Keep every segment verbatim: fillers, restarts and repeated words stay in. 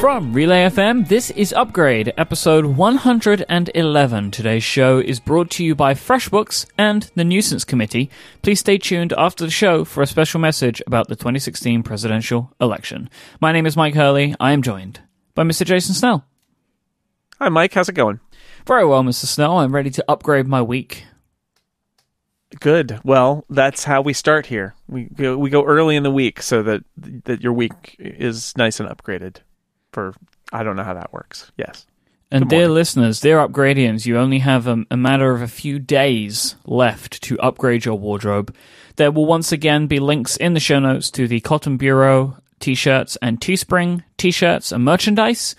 From Relay F M, this is Upgrade, episode one hundred eleven. Today's show is brought to you by FreshBooks and the Nuisance Committee. Please stay tuned after the show for a special message about the twenty sixteen presidential election. My name is Mike Hurley. I am joined by Mister Jason Snell. Hi, Mike. How's it going? Very well, Mister Snell. I'm ready to upgrade my week. Good. Well, that's how we start here. We go, we go early in the week so that that your week is nice and upgraded. For I don't know how that works. Yes. And dear listeners, dear Upgradians, you only have a, a matter of a few days left to upgrade your wardrobe. There will once again be links in the show notes to the Cotton Bureau t-shirts and Teespring t-shirts and merchandise.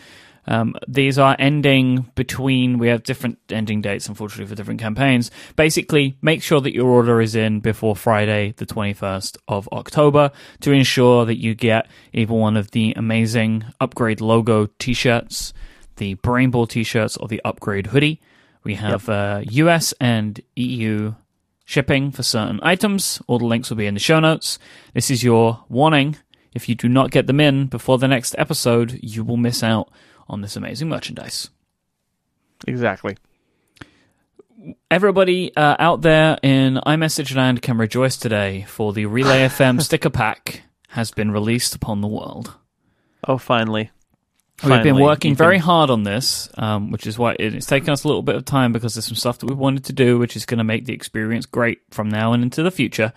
Um, these are ending between, we have different ending dates, unfortunately, for different campaigns. Basically, make sure that your order is in before Friday, the twenty-first of October, to ensure that you get either one of the amazing Upgrade logo t-shirts, the Brainball t-shirts, or the Upgrade hoodie. We have yep. uh, U S and E U shipping for certain items. All the links will be in the show notes. This is your warning. If you do not get them in before the next episode, you will miss out on this amazing merchandise. Exactly. Everybody uh, out there in iMessage land can rejoice today, for the Relay F M sticker pack has been released upon the world. Oh, finally. finally. We've been working very hard on this, um, which is why it's taken us a little bit of time, because there's some stuff that we wanted to do, which is going to make the experience great from now and into the future.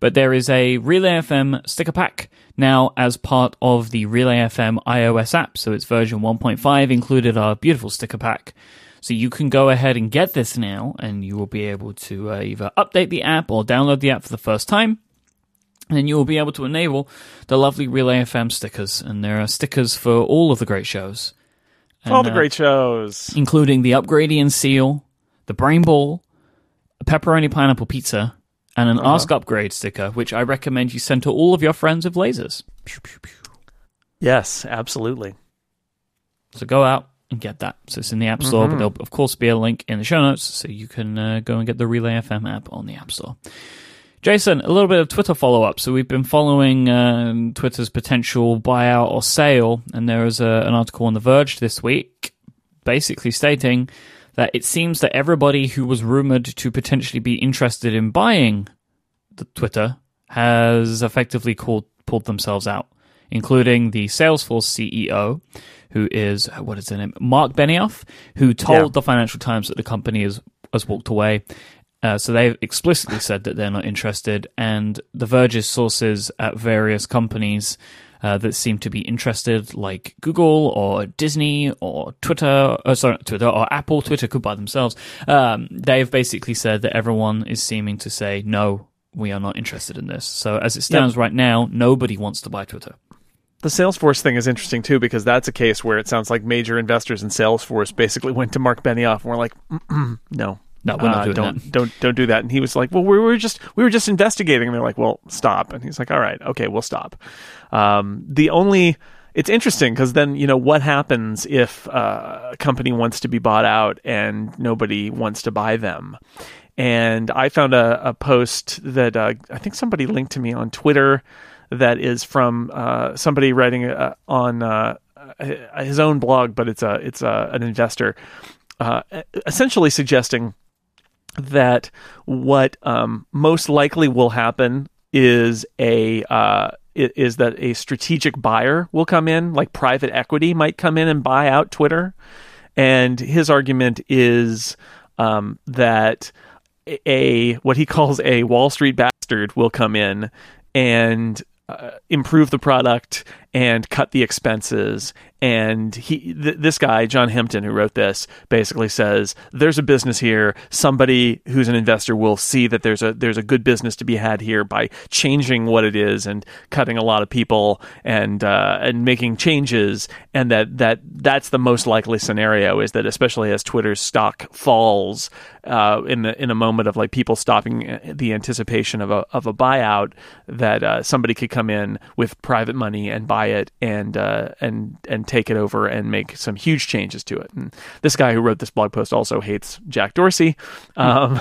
But there is a Relay F M sticker pack now as part of the Relay F M iOS app. So it's version one point five included our beautiful sticker pack. So you can go ahead and get this now, and you will be able to uh, either update the app or download the app for the first time. And then you will be able to enable the lovely Relay F M stickers. And there are stickers for all of the great shows. And, all the great uh, shows. Including the Upgradian Seal, the Brain Ball, a Pepperoni Pineapple Pizza, and an uh-huh. Ask Upgrade sticker, which I recommend you send to all of your friends with lasers. Yes, absolutely. So go out and get that. So it's in the App Store, mm-hmm. but there'll, of course, be a link in the show notes, so you can uh, go and get the Relay F M app on the App Store. Jason, a little bit of Twitter follow-up. So we've been following um, Twitter's potential buyout or sale, and there was a, an article on The Verge this week basically stating that it seems that everybody who was rumored to potentially be interested in buying the Twitter has effectively called, pulled themselves out, including the Salesforce C E O, who is, what is his name, Mark Benioff, who told yeah. the Financial Times that the company has, has walked away. Uh, so they've explicitly said that they're not interested, and The Verge's sources at various companies Uh, that seem to be interested, like Google or Disney or Twitter, or sorry, Twitter or Apple. Twitter could buy themselves. Um, they've basically said that everyone is seeming to say, no, we are not interested in this. So as it stands yep. right now, nobody wants to buy Twitter. The Salesforce thing is interesting, too, because that's a case where it sounds like major investors in Salesforce basically went to Mark Benioff and were like, no, no, we're not uh, doing don't, that. Don't, don't do that. And he was like, well, we were just we were just investigating. And they're like, well, stop. And he's like, all right, okay, we'll stop. Um, the only, it's interesting because then, you know, what happens if uh, a company wants to be bought out and nobody wants to buy them? And I found a, a post that uh, I think somebody linked to me on Twitter that is from uh, somebody writing uh, on uh, his own blog, but it's a it's a, an investor uh, essentially suggesting that what um, most likely will happen is a uh, is that a strategic buyer will come in, like private equity might come in and buy out Twitter. And his argument is um, that a what he calls a Wall Street bastard will come in and uh, improve the product and cut the expenses. And he, th- this guy, John Hempton, who wrote this, basically says there's a business here. Somebody who's an investor will see that there's a there's a good business to be had here by changing what it is and cutting a lot of people and uh, and making changes. And that, that that's the most likely scenario, is that especially as Twitter's stock falls uh, in the in a moment of like people stopping the anticipation of a of a buyout, that uh, somebody could come in with private money and buy it and uh, and and take it over and make some huge changes to it. And this guy who wrote this blog post also hates Jack Dorsey um,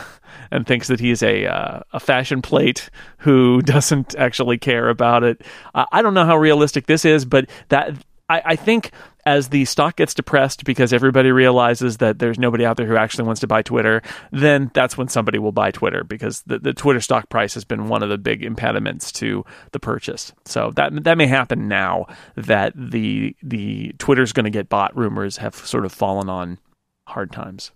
and thinks that he's a uh, a fashion plate who doesn't actually care about it. Uh, I don't know how realistic this is, but that I, I think as the stock gets depressed because everybody realizes that there's nobody out there who actually wants to buy Twitter, then that's when somebody will buy Twitter, because the, the Twitter stock price has been one of the big impediments to the purchase. So that that may happen now that the the Twitter's going to get bought rumors have sort of fallen on hard times.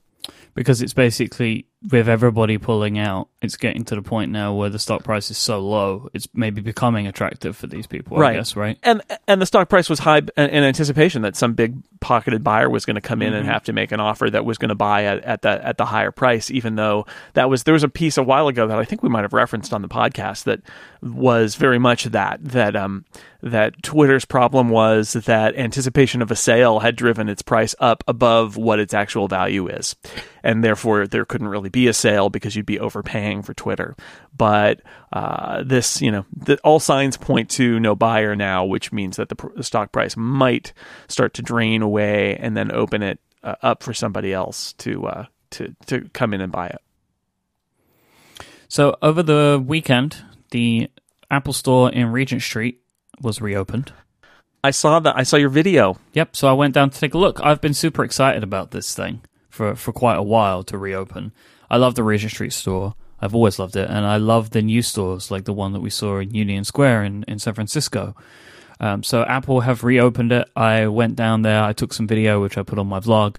Because it's basically, with everybody pulling out, it's getting to the point now where the stock price is so low, it's maybe becoming attractive for these people, I right. guess, right? And and the stock price was high in anticipation that some big pocketed buyer was going to come in mm-hmm. and have to make an offer that was going to buy at, at the at the higher price, even though that was there was a piece a while ago that I think we might have referenced on the podcast that was very much that, that, um, that Twitter's problem was that anticipation of a sale had driven its price up above what its actual value is. And therefore, there couldn't really be a sale because you'd be overpaying for Twitter. But uh, this, you know, the, all signs point to no buyer now, which means that the, pr- the stock price might start to drain away and then open it uh, up for somebody else to uh, to to come in and buy it. So over the weekend, the Apple Store in Regent Street was reopened. I saw that. I saw your video. Yep. So I went down to take a look. I've been super excited about this thing for for quite a while to reopen. I love the Regent Street store. I've always loved it. And I love the new stores, like the one that we saw in Union Square in, in San Francisco. Um, so Apple have reopened it. I went down there. I took some video, which I put on my vlog.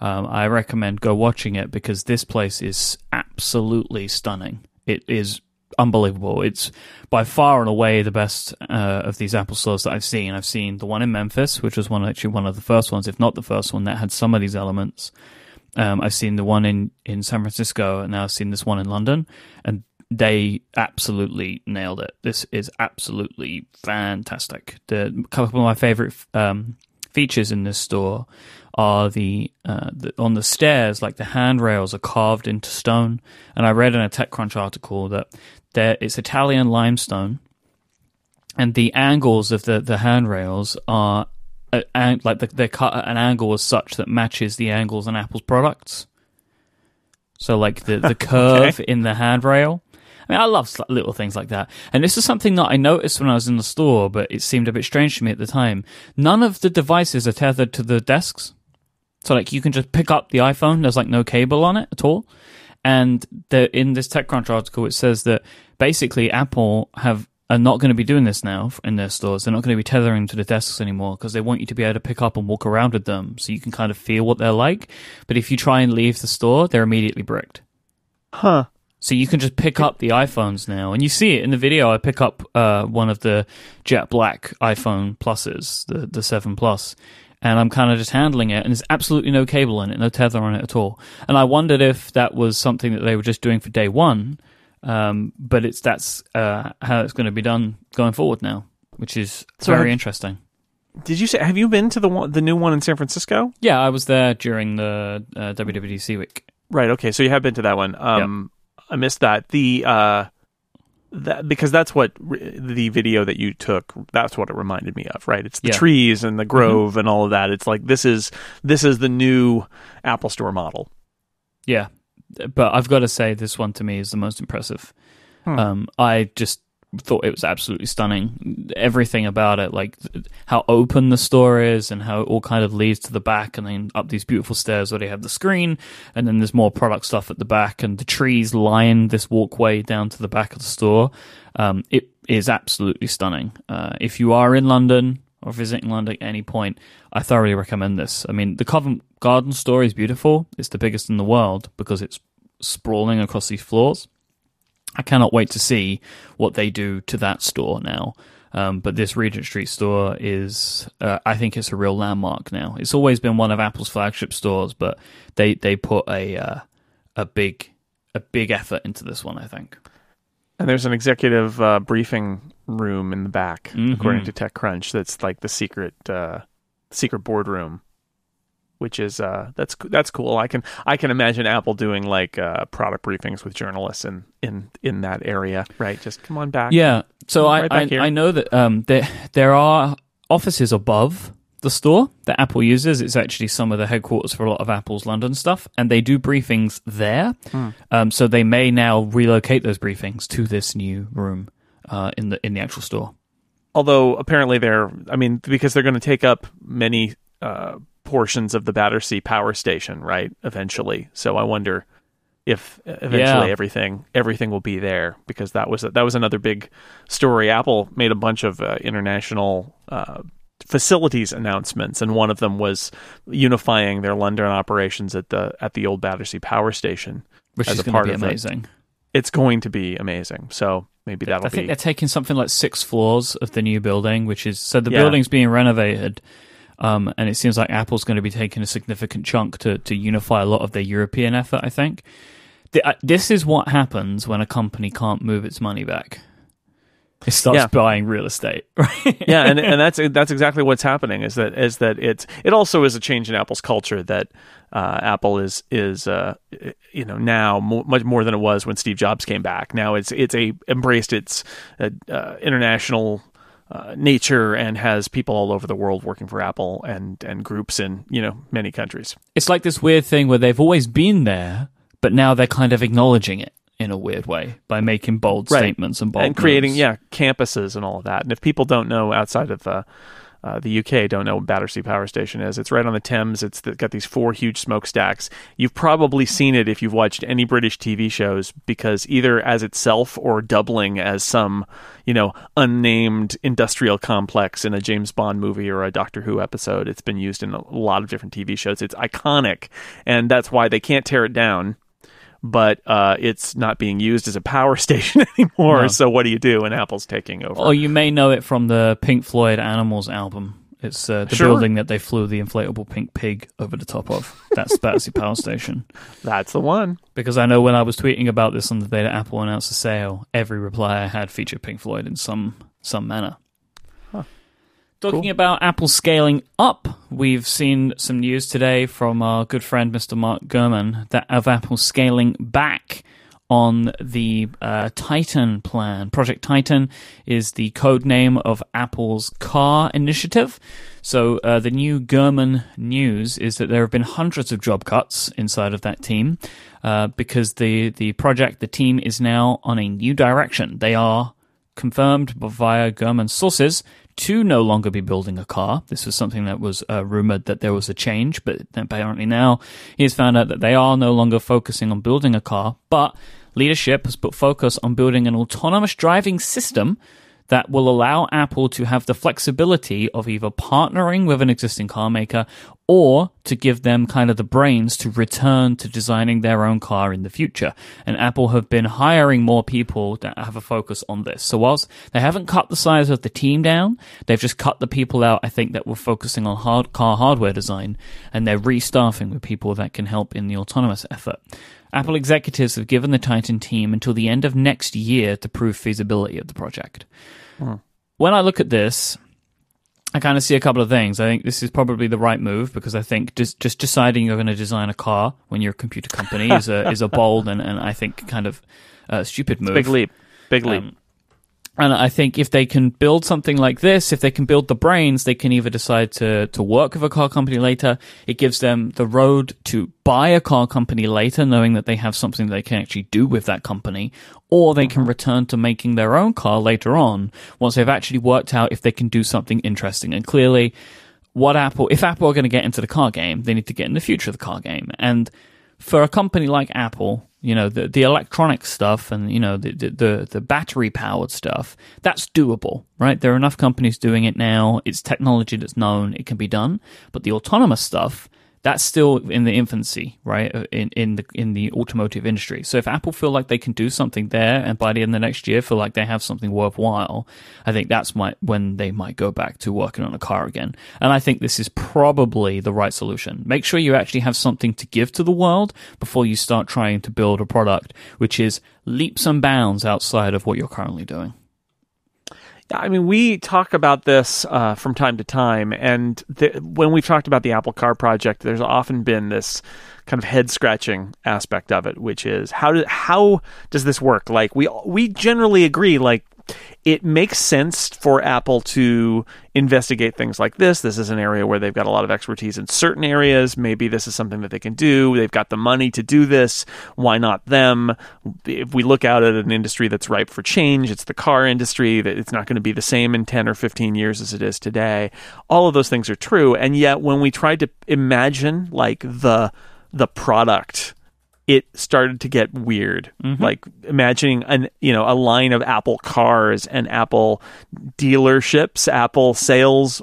Um, I recommend go watching it because this place is absolutely stunning. It is unbelievable. It's by far and away the best uh, of these Apple stores that I've seen. I've seen the one in Memphis, which was one actually one of the first ones, if not the first one, that had some of these elements. Um, I've seen the one in, in San Francisco, and now I've seen this one in London, and they absolutely nailed it. This is absolutely fantastic. The couple of my favorite um, features in this store are the, uh, the on the stairs, like the handrails are carved into stone, and I read in a TechCrunch article that there it's Italian limestone, and the angles of the, the handrails are and like they're cut at an angle as such that matches the angles on Apple's products. So like the, the curve okay. in the handrail. I mean, I love little things like that. And this is something that I noticed when I was in the store, but it seemed a bit strange to me at the time. None of the devices are tethered to the desks. So like you can just pick up the iPhone. There's like no cable on it at all. And the, in this TechCrunch article, it says that basically Apple have are not going to be doing this now in their stores. They're not going to be tethering to the desks anymore because they want you to be able to pick up and walk around with them so you can kind of feel what they're like. But if you try and leave the store, they're immediately bricked. Huh. So you can just pick up the iPhones now. And you see it in the video. I pick up uh, one of the Jet Black iPhone Pluses, the, the seven Plus, and I'm kind of just handling it. And there's absolutely no cable in it, no tether on it at all. And I wondered if that was something that they were just doing for day one. Um, but it's that's uh, how it's going to be done going forward now, which is so very have, interesting. Did you say? Have you been to the one, the new one in San Francisco? Yeah, I was there during the uh, W W D C week. Right. Okay. So you have been to that one. Um, yep. I missed that. The uh, that because that's what re- the video that you took. That's what it reminded me of. Right. It's the yeah. trees and the grove mm-hmm. and all of that. It's like this is this is the new Apple Store model. Yeah. But I've got to say, this one to me is the most impressive. Hmm. Um, I just thought it was absolutely stunning. Everything about it, like th- how open the store is and how it all kind of leads to the back and then up these beautiful stairs where they have the screen. And then there's more product stuff at the back and the trees line this walkway down to the back of the store. Um, it is absolutely stunning. Uh, if you are in London or visiting London at any point, I thoroughly recommend this. I mean, the Covent Garden store is beautiful. It's the biggest in the world because it's sprawling across these floors. I cannot wait to see what they do to that store now. Um, but this Regent Street store is, uh, I think it's a real landmark now. It's always been one of Apple's flagship stores, but they, they put a uh, a big a big effort into this one, I think. And there's an executive uh, briefing room in the back, mm-hmm. according to TechCrunch. That's like the secret uh, secret boardroom, which is uh, that's that's cool. I can I can imagine Apple doing like uh, product briefings with journalists in, in, in that area, right? Just come on back. Yeah. So I right I, I know that um, there there are offices above the store that Apple uses. It's actually some of the headquarters for a lot of Apple's London stuff, and they do briefings there. Mm. Um, so they may now relocate those briefings to this new room. Uh, in the in the actual store. Although apparently they're, I mean, because they're going to take up many uh, portions of the Battersea Power Station, right? Eventually. So I wonder if eventually yeah. everything everything will be there, because that was a, that was another big story. Apple made a bunch of uh, international uh, facilities announcements, and one of them was unifying their London operations at the at the old Battersea Power Station, which as is a part of amazing. It. It's going to be amazing. So maybe that'll be. I think be... they're taking something like six floors of the new building, which is so the yeah. building's being renovated. Um, and it seems like Apple's going to be taking a significant chunk to, to unify a lot of their European effort, I think. The, uh, this is what happens when a company can't move its money back. It starts yeah. buying real estate, right? yeah, and, and that's that's exactly what's happening. Is that is that it's it also is a change in Apple's culture that uh, Apple is is uh, you know now mo- much more than it was when Steve Jobs came back. Now it's it's a embraced its uh, uh, international. Uh, nature and has people all over the world working for Apple and and groups in, you know, many countries. It's like this weird thing where they've always been there, but now they're kind of acknowledging it in a weird way by making bold right. statements and bold and creating moves. yeah campuses and all of that. And if people don't know outside of the uh, the U K don't know what Battersea Power Station is, it's right on the Thames. It's the, got these four huge smokestacks. You've probably seen it if you've watched any British T V shows, because either as itself or doubling as some, you know, unnamed industrial complex in a James Bond movie or a Doctor Who episode. It's been used in a lot of different T V shows. It's iconic, and that's why they can't tear it down. But uh, it's not being used as a power station anymore. No. So what do you do? And Apple's taking over. Oh, you may know it from the Pink Floyd Animals album. It's uh, the sure. building that they flew the inflatable pink pig over the top of. That's Battersea Power Station. That's the one. Because I know when I was tweeting about this on the day that Apple announced the sale, every reply I had featured Pink Floyd in some some manner. Huh. Talking cool. about Apple scaling up, we've seen some news today from our good friend Mister Mark Gurman that of Apple scaling back on the uh, Titan plan. Project Titan is the code name of Apple's car initiative. So uh, the new Gurman news is that there have been hundreds of job cuts inside of that team uh, because the the project, the team is now on a new direction. They are confirmed via Gurman sources to no longer be building a car. This was something that was uh, rumored that there was a change, but apparently now he has found out that they are no longer focusing on building a car, but leadership has put focus on building an autonomous driving system that will allow Apple to have the flexibility of either partnering with an existing car maker or to give them kind of the brains to return to designing their own car in the future. And Apple have been hiring more people that have a focus on this. So whilst they haven't cut the size of the team down, they've just cut the people out, I think, that were focusing on hard car hardware design, and they're restaffing with people that can help in the autonomous effort. Apple executives have given the Titan team until the end of next year to prove feasibility of the project. Hmm. When I look at this, I kind of see a couple of things. I think this is probably the right move, because I think just, just deciding you're going to design a car when you're a computer company is a is a bold and, and I think kind of uh, stupid move. It's big leap. Big leap. Um, And I think if they can build something like this, if they can build the brains, they can either decide to, to work with a car company later. It gives them the road to buy a car company later, knowing that they have something they can actually do with that company. Or they can return to making their own car later on, once they've actually worked out if they can do something interesting. And clearly, what Apple, if Apple are going to get into the car game, they need to get in the future of the car game. And for a company like Apple, you know, the, the electronic stuff and, you know, the, the, the battery-powered stuff, that's doable, right? There are enough companies doing it now. It's technology that's known. It can be done. But the autonomous stuff, that's still in the infancy, right, in, in the in the automotive industry. So if Apple feel like they can do something there and by the end of the next year feel like they have something worthwhile, I think that's my, when they might go back to working on a car again. And I think this is probably the right solution. Make sure you actually have something to give to the world before you start trying to build a product which is leaps and bounds outside of what you're currently doing. I mean, we talk about this uh, from time to time, and th- when we've talked about the Apple Car project, there's often been this kind of head-scratching aspect of it, which is how do, how does this work? Like, we we generally agree, like, it makes sense for Apple to investigate things like this. This is an area where they've got a lot of expertise in certain areas. Maybe this is something that they can do. They've got the money to do this. Why not them? If we look out at an industry that's ripe for change, it's the car industry. It's not going to be the same in ten or fifteen years as it is today. All of those things are true. And yet when we tried to imagine like the the product, it started to get weird. Mm-hmm. Like imagining an you know a line of Apple cars and Apple dealerships, Apple sales.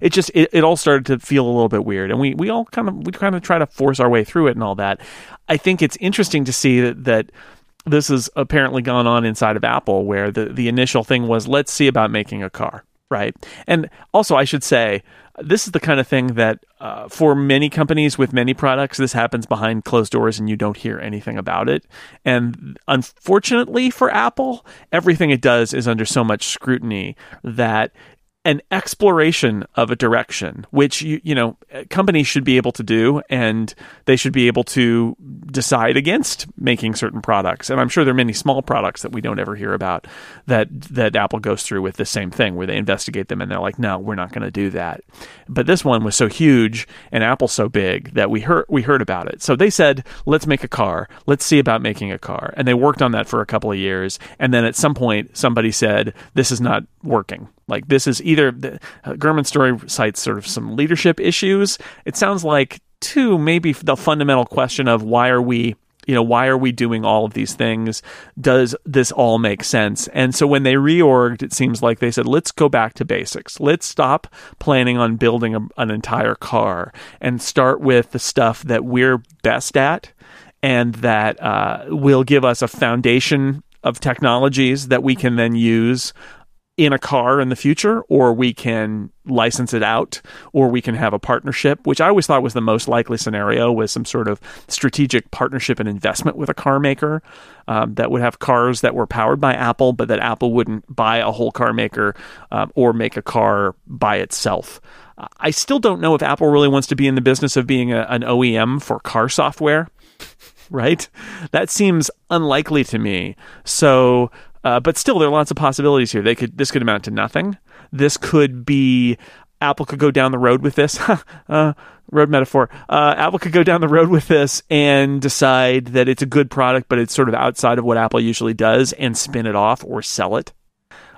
It just it, it all started to feel a little bit weird, and we, we all kind of we kind of try to force our way through it and all that. I think it's interesting to see that that this has apparently gone on inside of Apple, where the the initial thing was let's see about making a car, right? And also I should say, this is the kind of thing that uh, for many companies with many products, this happens behind closed doors and you don't hear anything about it. And unfortunately for Apple, everything it does is under so much scrutiny that an exploration of a direction, which, you, you know, companies should be able to do, and they should be able to decide against making certain products. And I'm sure there are many small products that we don't ever hear about that, that Apple goes through with the same thing, where they investigate them and they're like, no, we're not going to do that. But this one was so huge and Apple so big that we heard, we heard about it. So they said, let's make a car. Let's see about making a car. And they worked on that for a couple of years. And then at some point, somebody said, this is not working. Like, this is either, the, uh, Gurman's story cites sort of some leadership issues. It sounds like, too, maybe the fundamental question of why are we, you know, why are we doing all of these things? Does this all make sense? And so when they reorged, it seems like they said, let's go back to basics. Let's stop planning on building a, an entire car and start with the stuff that we're best at and that uh, will give us a foundation of technologies that we can then use in a car in the future, or we can license it out, or we can have a partnership, which I always thought was the most likely scenario, was some sort of strategic partnership and investment with a car maker um, that would have cars that were powered by Apple, but that Apple wouldn't buy a whole car maker um, or make a car by itself. I still don't know if Apple really wants to be in the business of being a, an O E M for car software, right? That seems unlikely to me. So... Uh, but still, there are lots of possibilities here. They could this could amount to nothing. This could be Apple could go down the road with this uh, road metaphor. Uh, Apple could go down the road with this and decide that it's a good product, but it's sort of outside of what Apple usually does, and spin it off or sell it.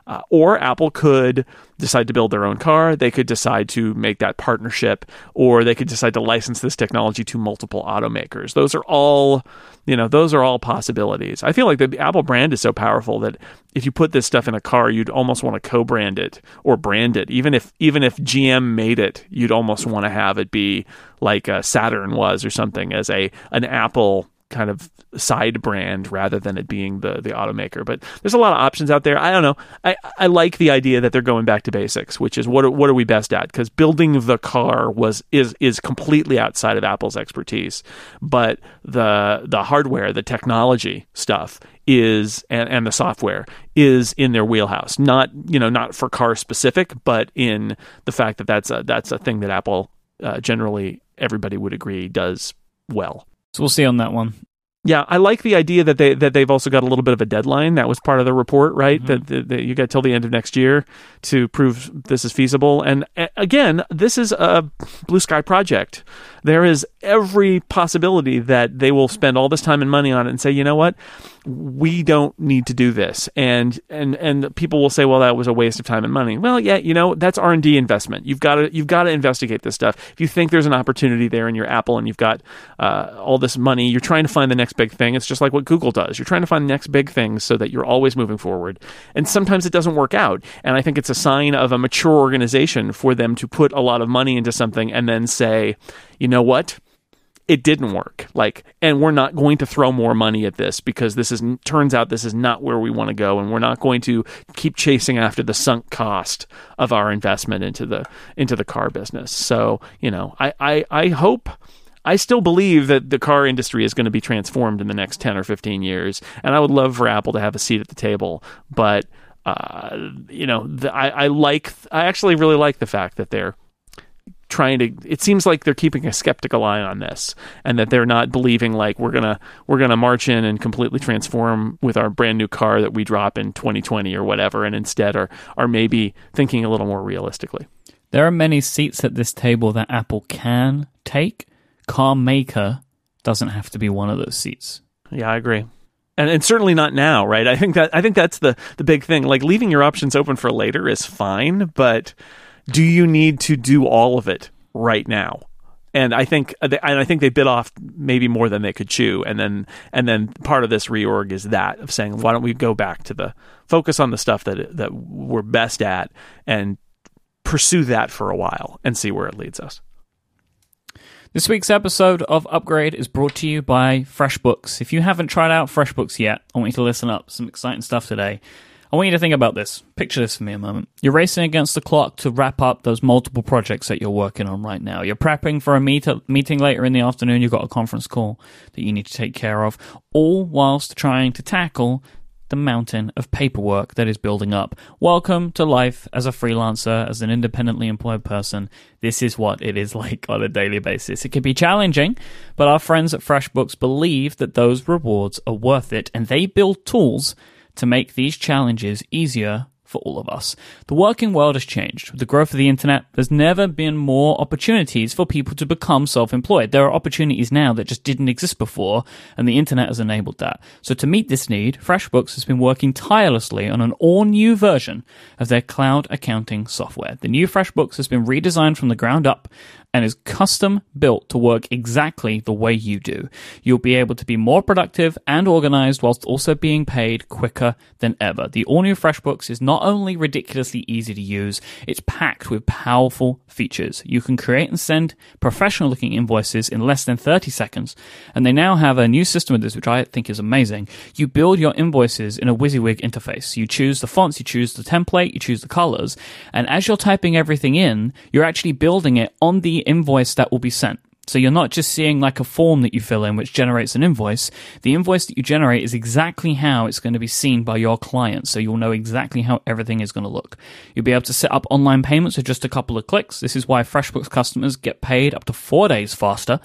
Uh, or Apple could decide to build their own car. They could decide to make that partnership, or they could decide to license this technology to multiple automakers. Those are all, you know, those are all possibilities. I feel like the Apple brand is so powerful that if you put this stuff in a car, you'd almost want to co-brand it or brand it. Even if even if G M made it, you'd almost want to have it be like a Saturn was or something, as a an Apple kind of side brand, rather than it being the the automaker. But there's a lot of options out there. I don't know. I, I like the idea that they're going back to basics, which is what are, what are we best at? Because building the car was is is completely outside of Apple's expertise. But the the hardware, the technology stuff is and, and the software is in their wheelhouse. Not you know not for car specific, but in the fact that that's a that's a thing that Apple uh, generally everybody would agree does well. So we'll see on that one. Yeah, I like the idea that they that they've also got a little bit of a deadline. That was part of the report, right? Mm-hmm. That, that, that you got till the end of next year to prove this is feasible. And again, this is a blue sky project. There is every possibility that they will spend all this time and money on it and say, you know what, we don't need to do this. And and and people will say, well, that was a waste of time and money. Well, yeah, you know, that's R and D investment. You've got to you've got to investigate this stuff. If you think there's an opportunity there in your Apple and you've got uh, all this money, you're trying to find the next big thing. It's just like what Google does. You're trying to find the next big thing so that you're always moving forward. And sometimes it doesn't work out. And I think it's a sign of a mature organization for them to put a lot of money into something and then say, you know what? It didn't work. Like, and we're not going to throw more money at this because this is turns out this is not where we want to go, and we're not going to keep chasing after the sunk cost of our investment into the into the car business. So, you know, I I, I hope I still believe that the car industry is going to be transformed in the next ten or fifteen years, and I would love for Apple to have a seat at the table. But uh, you know, the, I, I like I actually really like the fact that they're trying to, it seems like they're keeping a skeptical eye on this, and that they're not believing like we're going to, we're going to march in and completely transform with our brand new car that we drop in twenty twenty or whatever. And instead are, are maybe thinking a little more realistically. There are many seats at this table that Apple can take. Car maker doesn't have to be one of those seats. Yeah, I agree. And and certainly not now, right? I think that I think that's the, the big thing. Like, leaving your options open for later is fine, but do you need to do all of it right now? And I think and I think they bit off maybe more than they could chew, and then and then part of this reorg is that of saying, why don't we go back to the focus on the stuff that that we're best at and pursue that for a while and see where it leads us. This week's episode of Upgrade is brought to you by FreshBooks. If you haven't tried out FreshBooks yet, I want you to listen up. Some exciting stuff today. I want you to think about this. Picture this for me a moment. You're racing against the clock to wrap up those multiple projects that you're working on right now. You're prepping for a meet- meeting later in the afternoon. You've got a conference call that you need to take care of, all whilst trying to tackle the mountain of paperwork that is building up. Welcome to life as a freelancer, as an independently employed person. This is what it is like on a daily basis. It can be challenging, but our friends at FreshBooks believe that those rewards are worth it, and they build tools to make these challenges easier for all of us. The working world has changed. With the growth of the internet, there's never been more opportunities for people to become self-employed. There are opportunities now that just didn't exist before, and the internet has enabled that. So to meet this need, FreshBooks has been working tirelessly on an all-new version of their cloud accounting software. The new FreshBooks has been redesigned from the ground up and is custom built to work exactly the way you do. You'll be able to be more productive and organized whilst also being paid quicker than ever. The all-new FreshBooks is not only ridiculously easy to use, it's packed with powerful features. You can create and send professional-looking invoices in less than thirty seconds, and they now have a new system with this, which I think is amazing. You build your invoices in a WYSIWYG interface. You choose the fonts, you choose the template, you choose the colors, and as you're typing everything in, you're actually building it on the invoice that will be sent. So you're not just seeing like a form that you fill in which generates an invoice. The invoice that you generate is exactly how it's going to be seen by your client, so you'll know exactly how everything is going to look. You'll be able to set up online payments with just a couple of clicks. This is why FreshBooks customers get paid up to four days faster.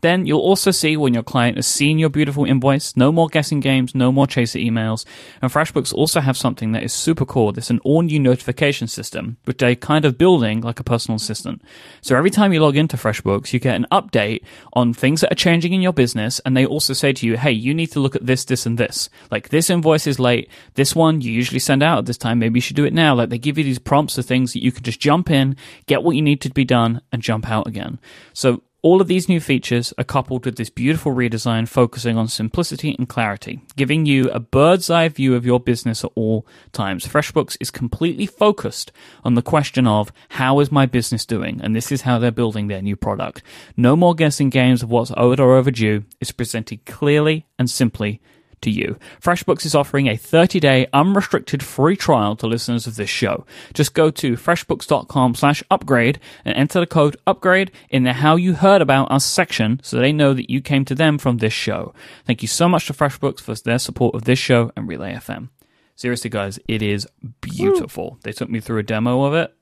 Then you'll also see when your client has seen your beautiful invoice. No more guessing games, no more chaser emails. And FreshBooks also have something that is super cool. It's an all-new notification system, which they're kind of building like a personal assistant. So every time you log into FreshBooks, you get an update on things that are changing in your business, and they also say to you, hey, you need to look at this, this, and this. Like, this invoice is late. This one you usually send out at this time. Maybe you should do it now. Like, they give you these prompts of things that you can just jump in, get what you need to be done, and jump out again. So all of these new features are coupled with this beautiful redesign focusing on simplicity and clarity, giving you a bird's eye view of your business at all times. FreshBooks is completely focused on the question of, how is my business doing? And this is how they're building their new product. No more guessing games of what's owed or overdue. It's presented clearly and simply to you. FreshBooks is offering a thirty-day unrestricted free trial to listeners of this show. Just go to freshbooks.com slash upgrade and enter the code upgrade in the how you heard about us section, so they know that you came to them from this show. Thank you so much to FreshBooks for their support of this show and Relay F M. Seriously, guys, it is beautiful. Woo. They took me through a demo of it.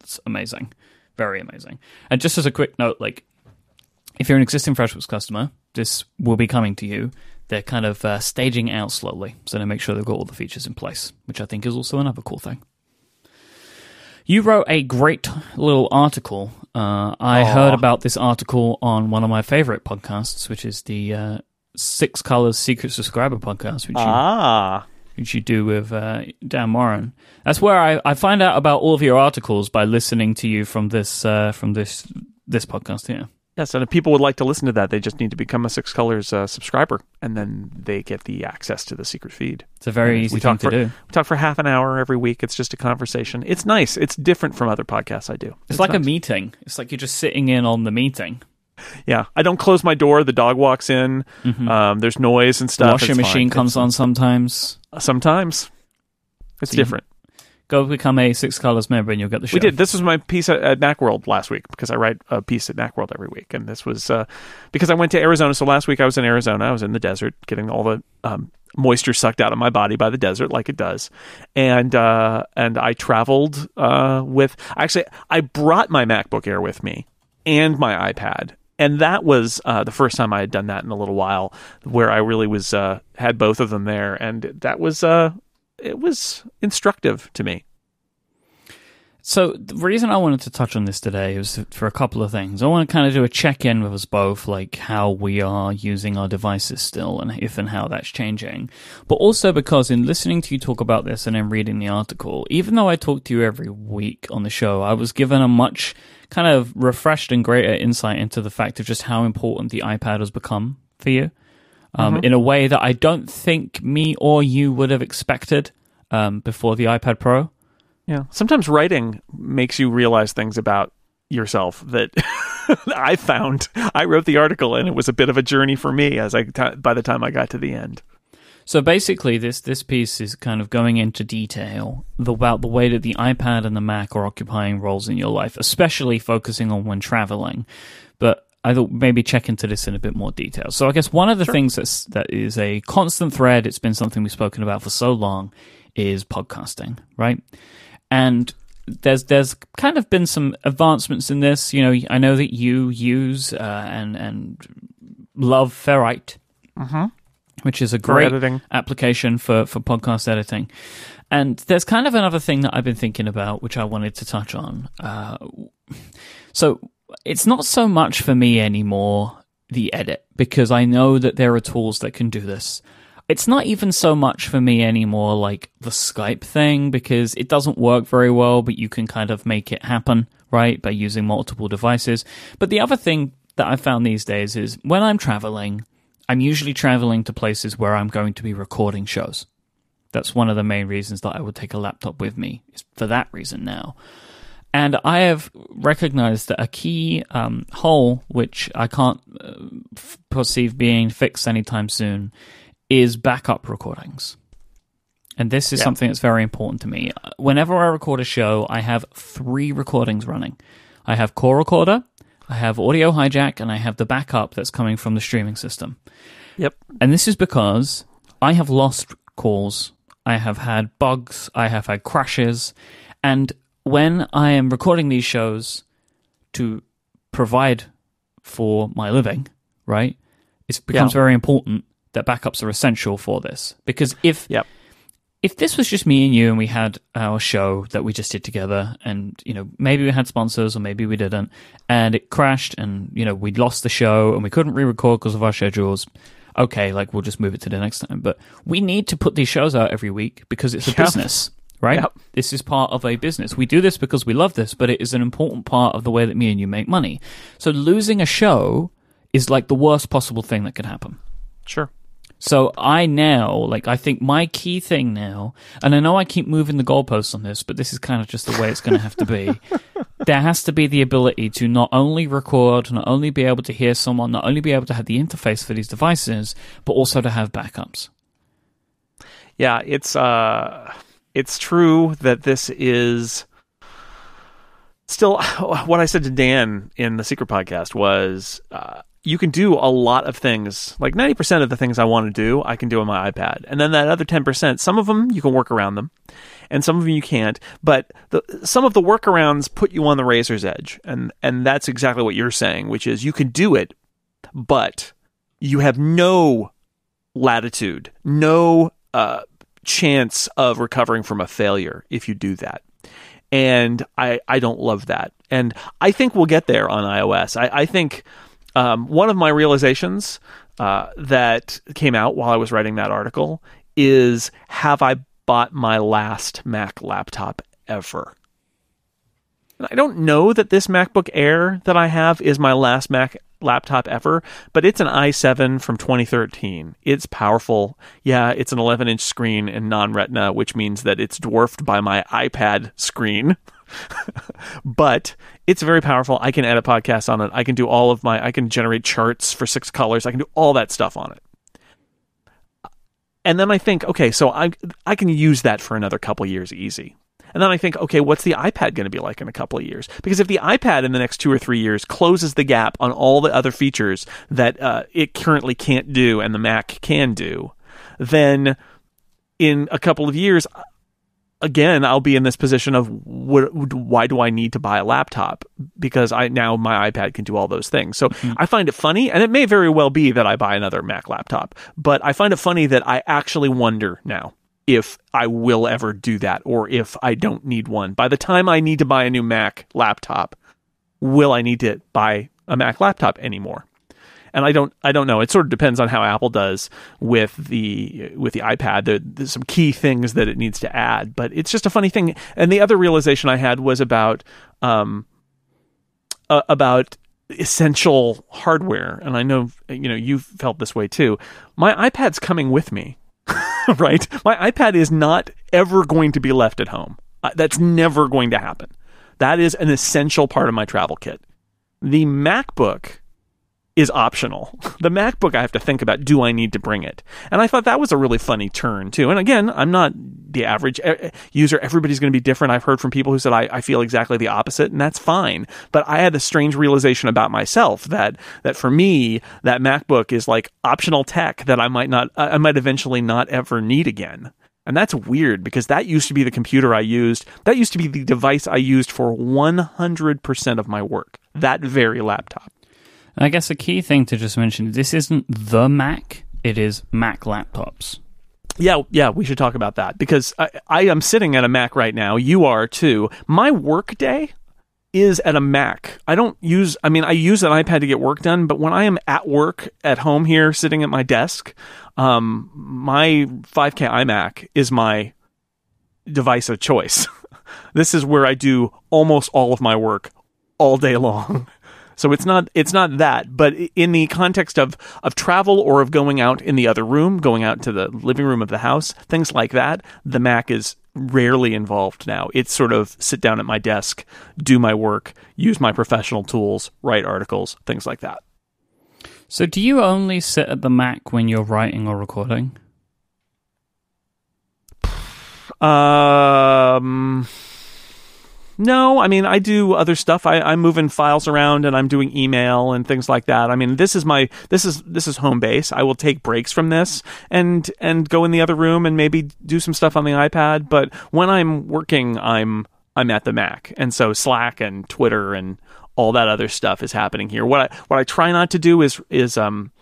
It's amazing. Very amazing. And just as a quick note, like, if you're an existing FreshBooks customer, this will be coming to you. They're kind of uh, staging out slowly, so to make sure they've got all the features in place, which I think is also another cool thing. You wrote a great little article. Uh, I Aww. heard about this article on one of my favorite podcasts, which is the uh, Six Colors Secret Subscriber podcast, which, ah. you, which you do with uh, Dan Morin. That's where I, I find out about all of your articles, by listening to you from this uh, from this this podcast here. Yeah. Yes, and if people would like to listen to that, they just need to become a Six Colors uh, subscriber, and then they get the access to the secret feed. It's a very easy thing to do. We talk for half an hour every week. It's just a conversation. It's nice. It's different from other podcasts I do. It's, it's like nice. A meeting. It's like you're just sitting in on the meeting. Yeah. I don't close my door. The dog walks in. Mm-hmm. Um, there's noise and stuff. The washing machine comes on sometimes. Sometimes. It's different. Go become a Six Colors member and you'll get the show. We did. This was my piece at, at Macworld last week, because I write a piece at Macworld every week. And this was uh, because I went to Arizona. So last week I was in Arizona. I was in the desert, getting all the um, moisture sucked out of my body by the desert, like it does. And uh, and I traveled uh, with... Actually, I brought my MacBook Air with me and my iPad. And that was uh, the first time I had done that in a little while, where I really was uh, had both of them there, and that was uh, it was instructive to me. So the reason I wanted to touch on this today was for a couple of things. I want to kind of do a check-in with us both, like how we are using our devices still, and if and how that's changing. But also because in listening to you talk about this and then reading the article, even though I talk to you every week on the show, I was given a much kind of refreshed and greater insight into the fact of just how important the iPad has become for you, um, mm-hmm. in a way that I don't think me or you would have expected um, before the iPad Pro. Yeah. Sometimes writing makes you realize things about yourself that I found. I wrote the article and it was a bit of a journey for me as I t- by the time I got to the end. So basically, this this piece is kind of going into detail about the way that the iPad and the Mac are occupying roles in your life, especially focusing on when traveling. But I thought maybe check into this in a bit more detail. So I guess one of the sure. things that's, that is a constant thread, it's been something we've spoken about for so long, is podcasting, right? And there's there's kind of been some advancements in this. You know, I know that you use uh, and and love Ferrite, mm-hmm. which is a great application for, for podcast editing. And there's kind of another thing that I've been thinking about, which I wanted to touch on. Uh, so it's not so much for me anymore, the edit, because I know that there are tools that can do this. It's not even so much for me anymore like the Skype thing, because it doesn't work very well, but you can kind of make it happen, right, by using multiple devices. But the other thing that I've found these days is when I'm traveling, I'm usually traveling to places where I'm going to be recording shows. That's one of the main reasons that I would take a laptop with me, is for that reason now. And I have recognized that a key um, hole, which I can't uh, f- perceive being fixed anytime soon, is backup recordings. And this is yeah. something that's very important to me. Whenever I record a show, I have three recordings running. I have Core Recorder, I have Audio Hijack, and I have the backup that's coming from the streaming system. Yep. And this is because I have lost calls, I have had bugs, I have had crashes, and when I am recording these shows to provide for my living, right, it becomes yeah. very important that backups are essential for this. Because if yep. if this was just me and you and we had our show that we just did together, and you know, maybe we had sponsors or maybe we didn't, and it crashed, and you know, we'd lost the show and we couldn't re-record because of our schedules, okay, like we'll just move it to the next time. But we need to put these shows out every week because it's a yeah. business, right? Yep. This is part of a business. We do this because we love this, but it is an important part of the way that me and you make money. So losing a show is like the worst possible thing that could happen. Sure. So I now, like, I think my key thing now, and I know I keep moving the goalposts on this, but this is kind of just the way it's going to have to be. There has to be the ability to not only record, not only be able to hear someone, not only be able to have the interface for these devices, but also to have backups. Yeah, it's uh, it's true that this is still what I said to Dan in the Secret Podcast was. Uh, You can do a lot of things. Like ninety percent of the things I want to do, I can do on my iPad. And then that other ten percent, some of them you can work around them, and some of them you can't. But the, some of the workarounds put you on the razor's edge. And, and that's exactly what you're saying, which is you can do it, but you have no latitude, no uh, chance of recovering from a failure if you do that. And I, I don't love that. And I think we'll get there on iOS. I, I think... Um, one of my realizations uh, that came out while I was writing that article is, have I bought my last Mac laptop ever? And I don't know that this MacBook Air that I have is my last Mac laptop ever, but it's an i seven from twenty thirteen. It's powerful. Yeah, it's an eleven inch screen and non-retina, which means that it's dwarfed by my iPad screen. But it's very powerful. I can edit podcasts on it. I can do all of my, I can generate charts for six colors. I can do all that stuff on it. And then I think, okay, so I I can use that for another couple years easy. And then I think, okay, what's the iPad going to be like in a couple of years? Because if the iPad in the next two or three years closes the gap on all the other features that uh, it currently can't do and the Mac can do, then in a couple of years, again, I'll be in this position of wh- why do I need to buy a laptop? Because I now my iPad can do all those things. So mm-hmm. I find it funny, and it may very well be that I buy another Mac laptop, but I find it funny that I actually wonder now if I will ever do that or if I don't need one. By the time I need to buy a new Mac laptop, will I need to buy a Mac laptop anymore? And I don't, I don't know. It sort of depends on how Apple does with the with the iPad. There, there's some key things that it needs to add, but it's just a funny thing. And the other realization I had was about um, uh, about essential hardware. And I know you know you've felt this way too. My iPad's coming with me, right? My iPad is not ever going to be left at home. Uh, that's never going to happen. That is an essential part of my travel kit. The MacBook is optional. The MacBook, I have to think about, do I need to bring it? And I thought that was a really funny turn too. And again, I'm not the average user. Everybody's going to be different. I've heard from people who said, I, I feel exactly the opposite, and that's fine. But I had a strange realization about myself that, that for me, that MacBook is like optional tech that I might not, I might eventually not ever need again. And that's weird because that used to be the computer I used. That used to be the device I used for one hundred percent of my work, that very laptop. I guess a key thing to just mention, this isn't the Mac, it is Mac laptops. Yeah, yeah, we should talk about that, because I, I am sitting at a Mac right now. You are too. My work day is at a Mac. I don't use, I mean, I use an iPad to get work done, but when I am at work at home here, sitting at my desk, um, my five K iMac is my device of choice. This is where I do almost all of my work all day long. So it's not it's not that, but in the context of, of travel or of going out in the other room, going out to the living room of the house, things like that, the Mac is rarely involved now. It's sort of sit down at my desk, do my work, use my professional tools, write articles, things like that. So do you only sit at the Mac when you're writing or recording? Um... No, I mean, I do other stuff. I, I'm moving files around and I'm doing email and things like that. I mean, this is my this is this is home base. I will take breaks from this and and go in the other room and maybe do some stuff on the iPad. But when I'm working, I'm I'm at the Mac, and so Slack and Twitter and all that other stuff is happening here. What I what I try not to do is is um.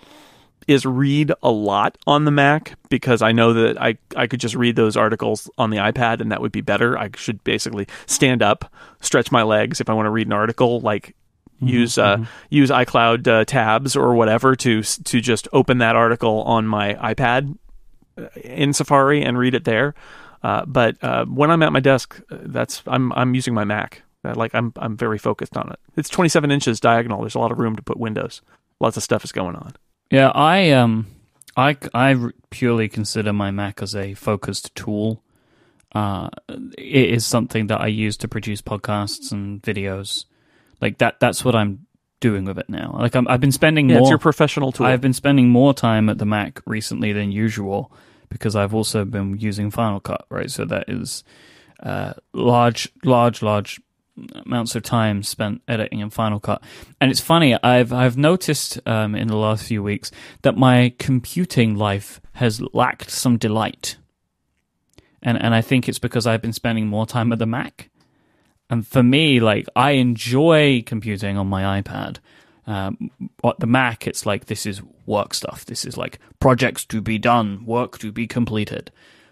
is read a lot on the Mac, because I know that I, I could just read those articles on the iPad and that would be better. I should basically stand up, stretch my legs if I want to read an article, like mm-hmm. use uh, use iCloud uh, tabs or whatever to to just open that article on my iPad in Safari and read it there. Uh, but uh, when I'm at my desk, that's I'm I'm using my Mac. Like I'm I'm very focused on it. It's twenty-seven inches diagonal. There's a lot of room to put Windows. Lots of stuff is going on. Yeah, I um, I, I purely consider my Mac as a focused tool. Uh, it is something that I use to produce podcasts and videos. Like that, that's what I'm doing with it now. Like I'm, I've been spending yeah, more. It's your professional tool. I've been spending more time at the Mac recently than usual because I've also been using Final Cut, right? So that is uh, large, large, large. amounts of time spent editing in Final Cut. And it's funny, I've I've noticed um, in the last few weeks that my computing life has lacked some delight. And and I think it's because I've been spending more time at the Mac. And for me, like, I enjoy computing on my iPad. Um, at the Mac, it's like, this is work stuff. This is like projects to be done, work to be completed.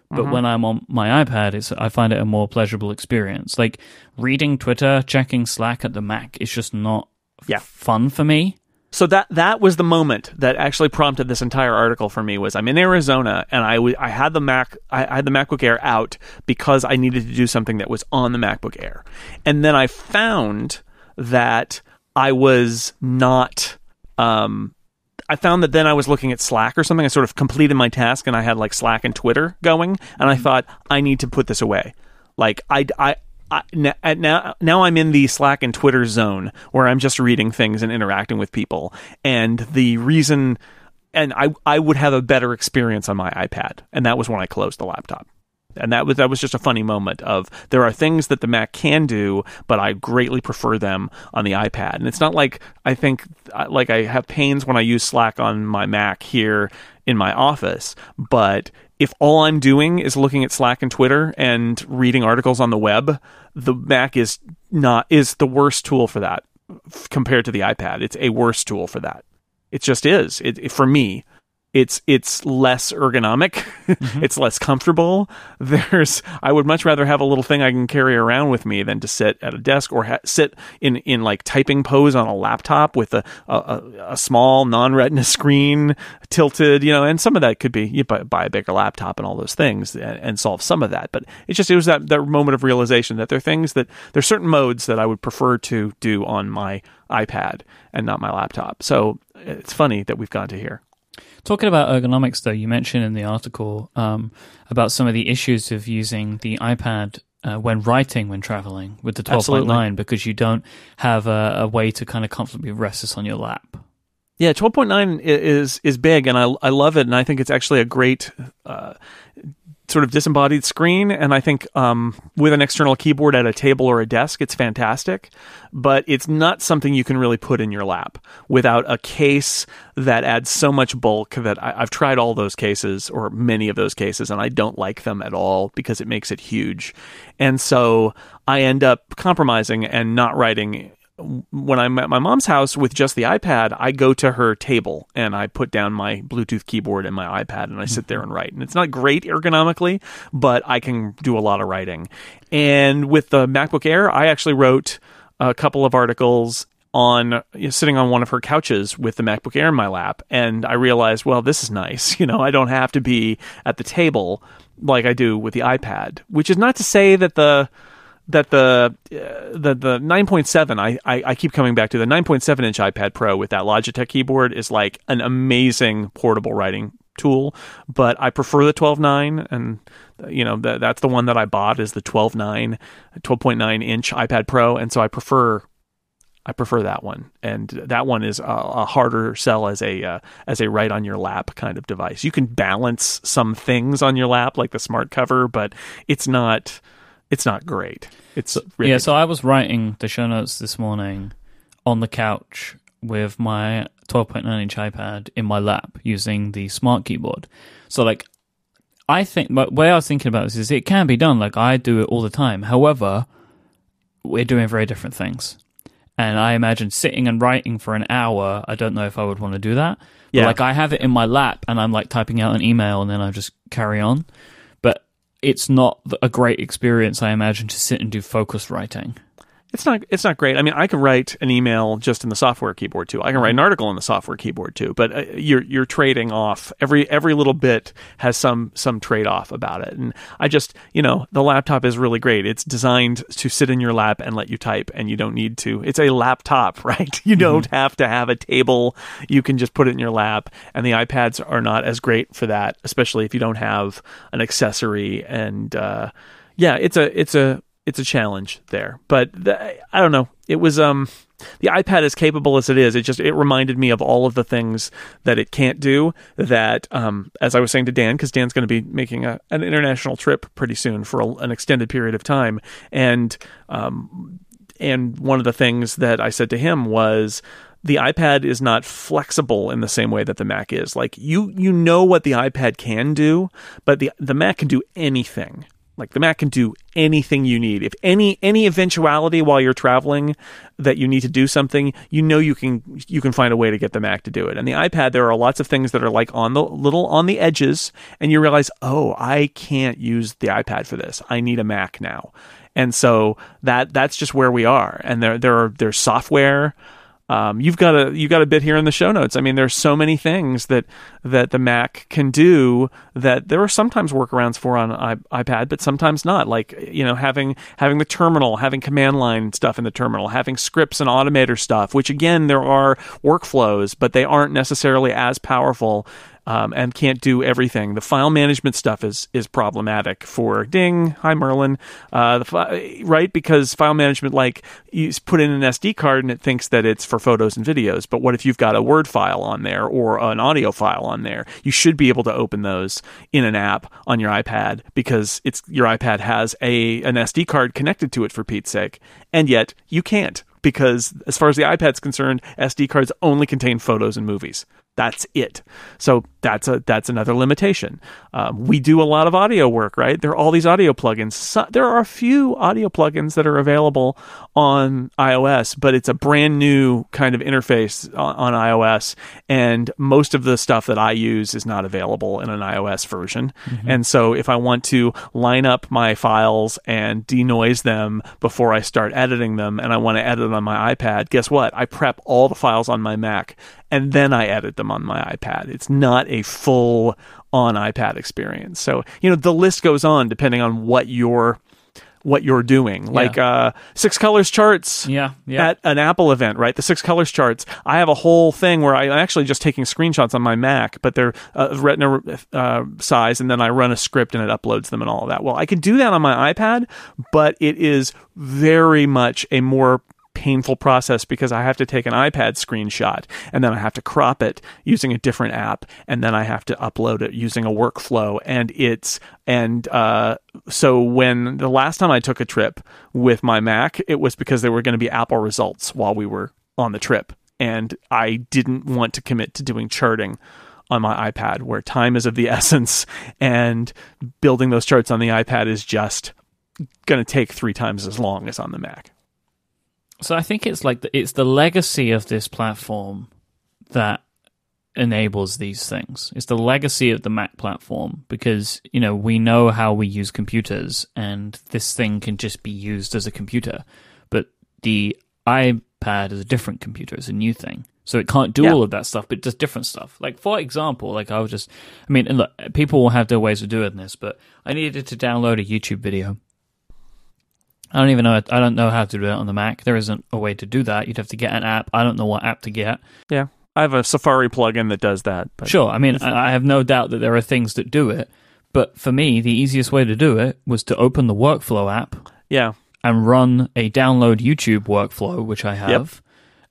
But mm-hmm. when I'm on my iPad, it's I find it a more pleasurable experience. Like reading Twitter, checking Slack at the Mac is just not yeah. f- fun for me. So that that was the moment that actually prompted this entire article for me. Was I'm in Arizona and I, w- I had the Mac I had the MacBook Air out because I needed to do something that was on the MacBook Air, and then I found that I was not. Um, I found that then I was looking at Slack or something. I sort of completed my task and I had like Slack and Twitter going, and I thought, I need to put this away. Like I, I, I now, now I'm in the Slack and Twitter zone where I'm just reading things and interacting with people. And the reason, and I, I would have a better experience on my iPad. And that was when I closed the laptop. And that was that was just a funny moment of there are things that the Mac can do, but I greatly prefer them on the iPad. And it's not like I think like I have pains when I use Slack on my Mac here in my office, but if all I'm doing is looking at Slack and Twitter and reading articles on the web, the Mac is not is the worst tool for that compared to the iPad. It's a worse tool for that. It just is. It, it for me, it's it's less ergonomic. Mm-hmm. It's less comfortable. There's I would much rather have a little thing I can carry around with me than to sit at a desk or ha- sit in, in like typing pose on a laptop with a a, a small non-retina screen tilted, you know, and some of that could be you buy, buy a bigger laptop and all those things and, and solve some of that. But it's just it was that, that moment of realization that there are things that there's certain modes that I would prefer to do on my iPad and not my laptop. So it's funny that we've gone to here. Talking about ergonomics, though, you mentioned in the article um, about some of the issues of using the iPad uh, when writing, when traveling with the twelve point nine, because you don't have a, a way to kind of comfortably rest this on your lap. Yeah, twelve point nine is is big, and I I love it, and I think it's actually a great uh, sort of disembodied screen, and I think um, with an external keyboard at a table or a desk, it's fantastic, but it's not something you can really put in your lap without a case that adds so much bulk that I, I've tried all those cases, or many of those cases, and I don't like them at all because it makes it huge. And so I end up compromising and not writing. When I'm at my mom's house with just the iPad, I go to her table and I put down my Bluetooth keyboard and my iPad and I sit there and write. And it's not great ergonomically, but I can do a lot of writing. And with the MacBook Air, I actually wrote a couple of articles on you know, sitting on one of her couches with the MacBook Air in my lap. And I realized, well, this is nice. You know, I don't have to be at the table like I do with the iPad, which is not to say that the... that the uh, the the nine point seven, I, I, I keep coming back to the nine point seven inch iPad Pro with that Logitech keyboard is like an amazing portable writing tool, but I prefer the twelve point nine, and you know the, that's the one that I bought is the twelve point nine inch iPad Pro, and so I prefer I prefer that one, and that one is a, a harder sell as a uh, as a right on your lap kind of device. You can balance some things on your lap like the smart cover, but it's not. It's not great. It's ripping. Yeah, so I was writing the show notes this morning on the couch with my twelve point nine inch iPad in my lap using the smart keyboard. So, like, I think the way I was thinking about this is it can be done. Like, I do it all the time. However, we're doing very different things. And I imagine sitting and writing for an hour, I don't know if I would want to do that. Yeah. But, like, I have it in my lap and I'm, like, typing out an email and then I just carry on. It's not a great experience, I imagine, to sit and do focus writing. It's not It's not great. I mean, I can write an email just in the software keyboard, too. I can write an article in the software keyboard, too. But uh, you're you're trading off. Every every little bit has some some trade-off about it. And I just, you know, the laptop is really great. It's designed to sit in your lap and let you type, and you don't need to. It's a laptop, right? You don't have to have a table. You can just put it in your lap. And the iPads are not as great for that, especially if you don't have an accessory. And, uh, yeah, it's a it's a... It's a challenge there, but the, I don't know. It was um, the iPad as capable as it is. It just it reminded me of all of the things that it can't do. That um, as I was saying to Dan, because Dan's going to be making a, an international trip pretty soon for a, an extended period of time, and um, and one of the things that I said to him was, the iPad is not flexible in the same way that the Mac is. Like you you know what the iPad can do, but the the Mac can do anything. Like the Mac can do anything you need. If any any eventuality while you're traveling that you need to do something, you know you can you can find a way to get the Mac to do it. And the iPad, there are lots of things that are like on the little on the edges, and you realize, oh, I can't use the iPad for this. I need a Mac now. And so that that's just where we are. And there there are there's software. Um, you've got a you got a bit here in the show notes. I mean, there's so many things that that the Mac can do that there are sometimes workarounds for on I- iPad, but sometimes not. Like you know, having having the terminal, having command line stuff in the terminal, having scripts and automator stuff. Which again, there are workflows, but they aren't necessarily as powerful. Um, and can't do everything. The file management stuff is is problematic for Ding. Hi, Merlin. Uh, the fi- right? Because file management, like, you put in an S D card and it thinks that it's for photos and videos. But what if you've got a Word file on there or an audio file on there? You should be able to open those in an app on your iPad because it's your iPad has a an S D card connected to it, for Pete's sake. And yet, you can't because, as far as the iPad's concerned, S D cards only contain photos and movies. That's it. So that's a that's another limitation. Um, we do a lot of audio work, right? There are all these audio plugins. So, there are a few audio plugins that are available on iOS, but it's a brand new kind of interface on, on iOS, and most of the stuff that I use is not available in an iOS version. Mm-hmm. And so if I want to line up my files and denoise them before I start editing them, and I want to edit on my iPad, guess what? I prep all the files on my Mac, and then I edit them on my iPad. It's not a full on iPad experience. So, you know, the list goes on depending on what your what you're doing. Yeah. Like uh, Six Colors charts yeah, yeah. at an Apple event, right? The Six Colors charts. I have a whole thing where I'm actually just taking screenshots on my Mac, but they're uh, retina uh, size, and then I run a script and it uploads them and all of that. Well, I could do that on my iPad, but it is very much a more painful process because I have to take an iPad screenshot and then I have to crop it using a different app, and then I have to upload it using a workflow. And it's and uh, so when the last time I took a trip with my Mac, it was because there were going to be Apple results while we were on the trip, and I didn't want to commit to doing charting on my iPad where time is of the essence, and building those charts on the iPad is just going to take three times as long as on the Mac. So I think it's like the, it's the legacy of this platform that enables these things. It's the legacy of the Mac platform because, you know, we know how we use computers, and this thing can just be used as a computer. But the iPad is a different computer. It's a new thing. So it can't do yeah. all of that stuff, but it does different stuff. Like, for example, like I was just... I mean, and look, people will have their ways of doing this, but I needed to download a YouTube video. I don't even know. I don't know how to do it on the Mac. There isn't a way to do that. You'd have to get an app. I don't know what app to get. Yeah, I have a Safari plugin that does that. But sure. I mean, I have no doubt that there are things that do it. But for me, the easiest way to do it was to open the workflow app. Yeah. And run a download YouTube workflow, which I have, yep.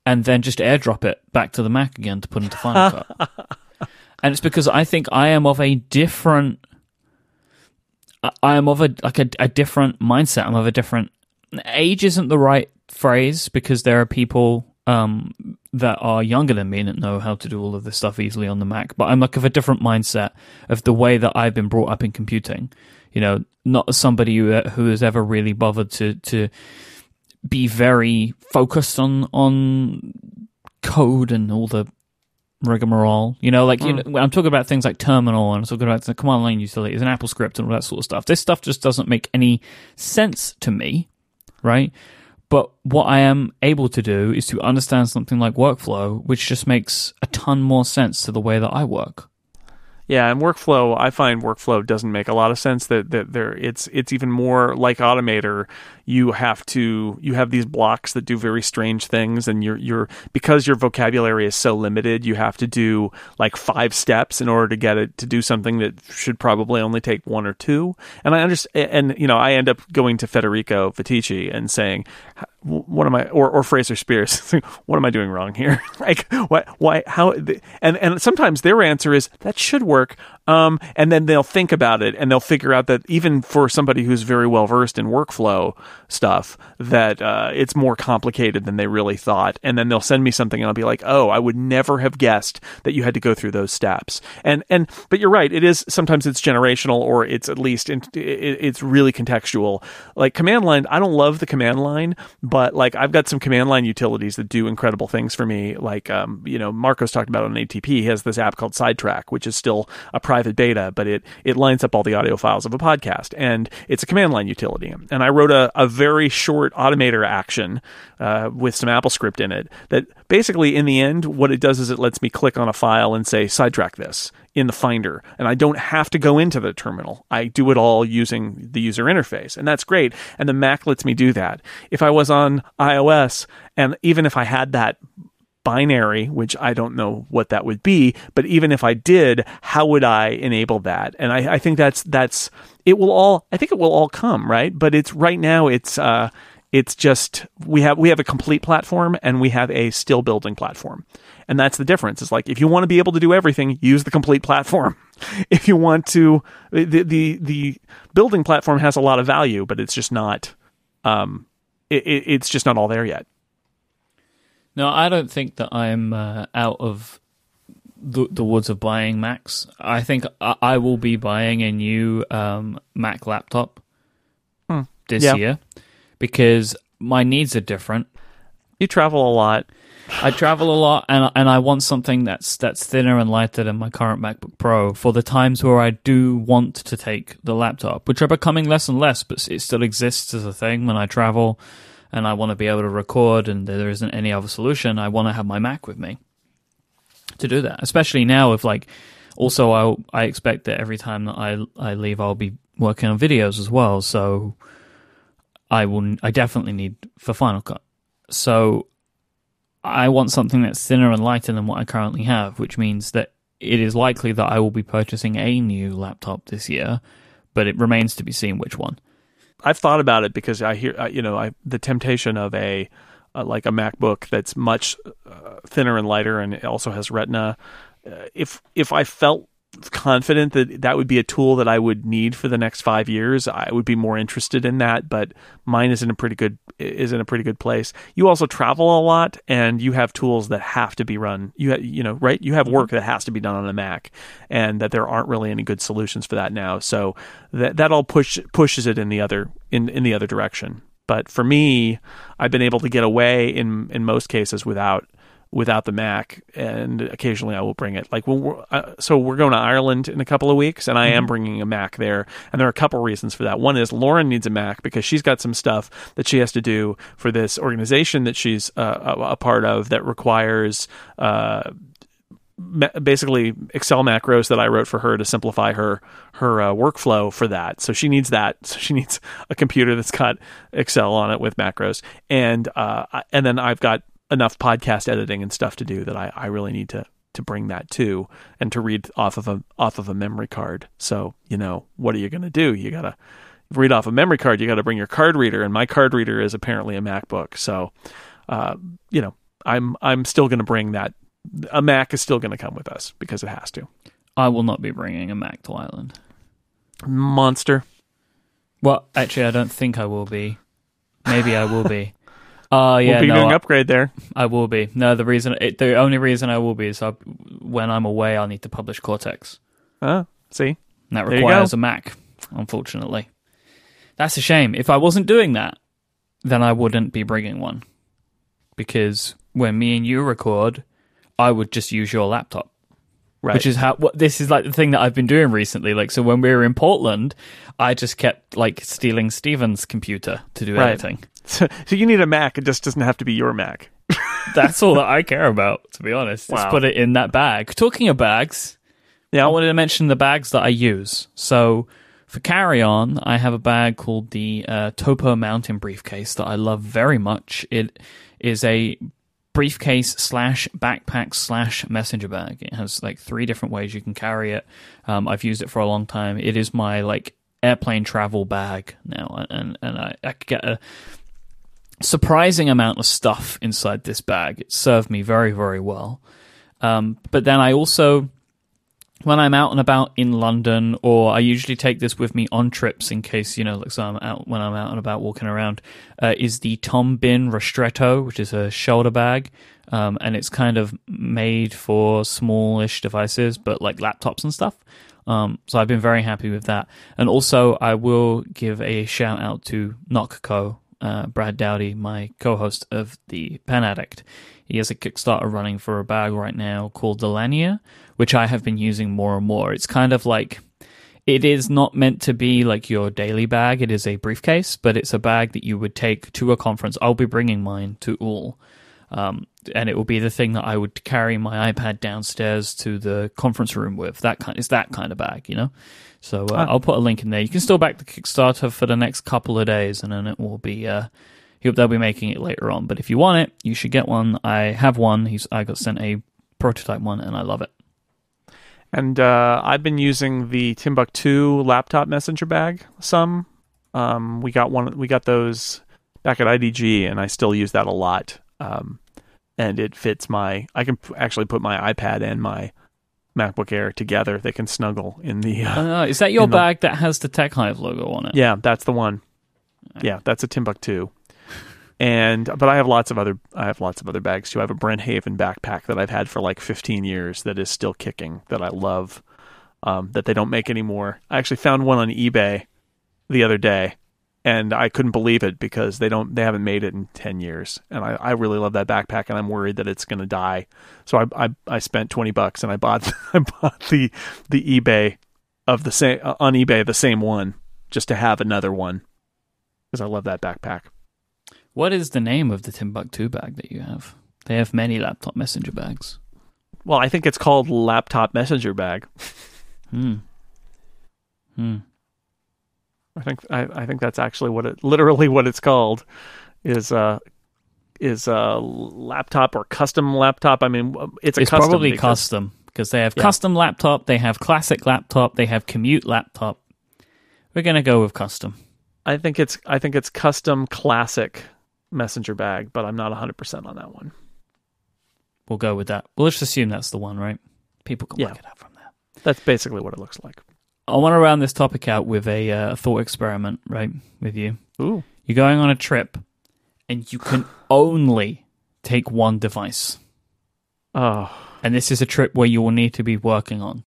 and then just airdrop it back to the Mac again to put into Final Cut. And it's because I think I am of a different. I am of a like a, a different mindset. I'm of a different age isn't the right phrase because there are people um, that are younger than me that know how to do all of this stuff easily on the Mac. But I'm like of a different mindset of the way that I've been brought up in computing. You know, not somebody who, who has ever really bothered to to be very focused on on code and all the rigmarole, you know, like you know, I'm talking about things like terminal, and I'm talking about the command line utilities and Apple script and all that sort of stuff. This stuff just doesn't make any sense to me, right? But what I am able to do is to understand something like workflow, which just makes a ton more sense to the way that I work. Yeah, and workflow, I find workflow doesn't make a lot of sense. That that there, it's it's even more like Automator. You have to you have these blocks that do very strange things, and you're you're because your vocabulary is so limited, you have to do like five steps in order to get it to do something that should probably only take one or two. And I understand, and you know, I end up going to Federico Fatici and saying, "What am I?" or or Fraser Spears, "What am I doing wrong here?" Like, what, why, how? And and sometimes their answer is that should work. work um, and then they'll think about it and they'll figure out that even for somebody who's very well versed in workflow stuff that uh, it's more complicated than they really thought, and then they'll send me something and I'll be like, oh, I would never have guessed that you had to go through those steps. And and but you're right, it is sometimes it's generational, or it's at least in, it, it's really contextual. Like command line, I don't love the command line, but like I've got some command line utilities that do incredible things for me. Like um, you know, Marco's talked about on A T P, he has this app called Sidetrack, which is still a private beta, but it it lines up all the audio files of a podcast, and it's a command line utility. And I wrote a, a very short Automator action uh, with some Apple script in it that basically in the end, what it does is it lets me click on a file and say, sidetrack this in the Finder. And I don't have to go into the terminal. I do it all using the user interface. And that's great. And the Mac lets me do that. If I was on iOS, and even if I had that binary, which I don't know what that would be, but even if I did, how would I enable that? And I, I think that's that's it will all I think it will all come, right? But it's right now it's uh it's just we have we have a complete platform, and we have a still building platform. And that's the difference. It's like if you want to be able to do everything, use the complete platform. If you want to the the the building platform has a lot of value, but it's just not um it, it's just not all there yet. No, I don't think that I'm uh, out of the, the woods of buying Macs. I think I, I will be buying a new um, Mac laptop hmm. this yeah. year because my needs are different. You travel a lot. I travel a lot, and and I want something that's that's thinner and lighter than my current MacBook Pro for the times where I do want to take the laptop, which are becoming less and less, but it still exists as a thing when I travel, and I want to be able to record, and there isn't any other solution. I want to have my Mac with me to do that, especially now. If like, also I I expect that every time that I I leave, I'll be working on videos as well, so I will I definitely need for Final Cut. So I want something that's thinner and lighter than what I currently have, which means that it is likely that I will be purchasing a new laptop this year, but it remains to be seen which one. I've thought about it because I hear, you know, I, the temptation of a uh, like a MacBook that's much uh, thinner and lighter, and it also has Retina. Uh, if if I felt confident that that would be a tool that I would need for the next five years, I would be more interested in that. But mine is in a pretty good is in a pretty good place. You also travel a lot, and you have tools that have to be run. You ha- you know, right? You have work that has to be done on a Mac, and that there aren't really any good solutions for that now. So that that all push pushes it in the other in, in the other direction. But for me, I've been able to get away in in most cases without. without the Mac, and occasionally I will bring it. Like, when we're, uh, so we're going to Ireland in a couple of weeks, and I am bringing a Mac there, and there are a couple reasons for that. One is Lauren needs a Mac because she's got some stuff that she has to do for this organization that she's uh, a, a part of that requires uh, ma- basically Excel macros that I wrote for her to simplify her her uh, workflow for that. So she needs that. So she needs a computer that's got Excel on it with macros, and uh, and then I've got enough podcast editing and stuff to do that I, I really need to, to bring that to, and to read off of a off of a memory card. So, you know, what are you going to do? You got to read off a memory card. You got to bring your card reader, and my card reader is apparently a MacBook. So, uh, you know, I'm I'm still going to bring that. A Mac is still going to come with us because it has to. I will not be bringing a Mac to Ireland. Monster. Well, actually, I don't think I will be. Maybe I will be. Uh, yeah, we'll be no, doing an upgrade there. I will be. No, the reason, it, the only reason I will be is I, when I'm away, I'll need to publish Cortex. Oh, see? And that requires a Mac, unfortunately. That's a shame. If I wasn't doing that, then I wouldn't be bringing one. Because when me and you record, I would just use your laptop. Right. Which is how, what, this is like the thing that I've been doing recently. Like, so when we were in Portland, I just kept like stealing Steven's computer to do right. everything. So, so you need a Mac. It just doesn't have to be your Mac. That's all that I care about, to be honest. Wow. Just put it in that bag. Talking of bags, yeah. I wanted to mention the bags that I use. So for carry-on, I have a bag called the uh, Topo Mountain Briefcase that I love very much. It is a briefcase slash backpack slash messenger bag. It has like three different ways you can carry it. Um, I've used it for a long time. It is my like airplane travel bag now, and and I, I could get a surprising amount of stuff inside this bag. It served me very, very well. Um, but then I also, when I'm out and about in London, or I usually take this with me on trips in case, you know, like so I'm out when I'm out and about walking around, uh, is the Tom Bin Ristretto, which is a shoulder bag. Um, and it's kind of made for smallish devices, but like laptops and stuff. Um, so I've been very happy with that. And also I will give a shout out to Nokco. Uh, Brad Dowdy, my co-host of the Pen Addict. He has a Kickstarter running for a bag right now called the Lanier, which I have been using more and more. It's kind of like, it is not meant to be like your daily bag. It is a briefcase, but it's a bag that you would take to a conference. I'll be bringing mine to all, um, and it will be the thing that I would carry my iPad downstairs to the conference room with. That kind is that kind of bag, you know? So uh, ah. I'll put a link in there. You can still back the Kickstarter for the next couple of days, and then it will be. Uh, they'll be making it later on. But if you want it, you should get one. I have one. He's, I got sent a prototype one, and I love it. And uh, I've been using the Timbuktu laptop messenger bag some. Um, we got one. We got those back at I D G, and I still use that a lot. Um, and it fits my. I can actually put my iPad and my MacBook Air together. They can snuggle in the uh, uh, is that your bag the, that has the Tech Hive logo on it? Yeah, that's the one. Right. Yeah, that's a Timbuktu. And but I have lots of other I have lots of other bags too. I have a Brent Haven backpack that I've had for like fifteen years that is still kicking, that I love, um, that they don't make anymore. I actually found one on eBay the other day, and I couldn't believe it because they don't they haven't made it in ten years. And I, I really love that backpack, and I'm worried that it's going to die. So I, I I spent twenty bucks and I bought I bought the the eBay of the same uh, on eBay the same one just to have another one because I love that backpack. What is the name of the Timbuktu bag that you have? They have many laptop messenger bags. Well, I think it's called laptop messenger bag. Hmm. Hmm. I think I, I think that's actually what it literally what it's called is uh is a laptop or custom laptop. I mean, it's a it's custom probably because, custom because they have yeah. custom laptop, they have classic laptop, they have commute laptop. We're gonna go with custom. I think it's I think it's custom classic messenger bag, but I'm not one hundred percent on that one. We'll go with that. Well, let's assume that's the one, right? People can yeah. work it out from there. That's basically what it looks like. I want to round this topic out with a uh, thought experiment, right, with you. Ooh. You're going on a trip, and you can only take one device. Oh. And this is a trip where you will need to be working on.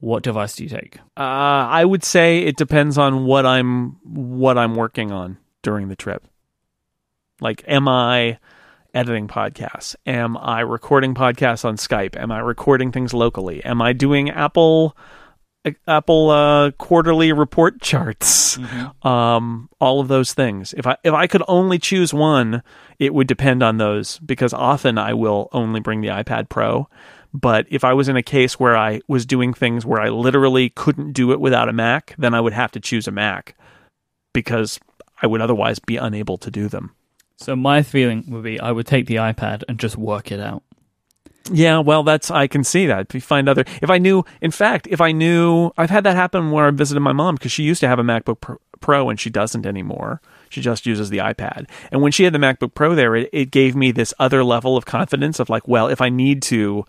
What device do you take? Uh, I would say it depends on what I'm what I'm working on during the trip. Like, am I editing podcasts? Am I recording podcasts on Skype? Am I recording things locally? Am I doing Apple Apple uh, quarterly report charts? Mm-hmm. Um, all of those things. If I if I could only choose one, it would depend on those, because often I will only bring the iPad Pro. But if I was in a case where I was doing things where I literally couldn't do it without a Mac, then I would have to choose a Mac because I would otherwise be unable to do them. So my feeling would be I would take the iPad and just work it out. Yeah, well, that's I can see that. Find other. If I knew, in fact, if I knew, I've had that happen where I visited my mom because she used to have a MacBook Pro and she doesn't anymore. She just uses the iPad. And when she had the MacBook Pro there, it, it gave me this other level of confidence of like, well, if I need to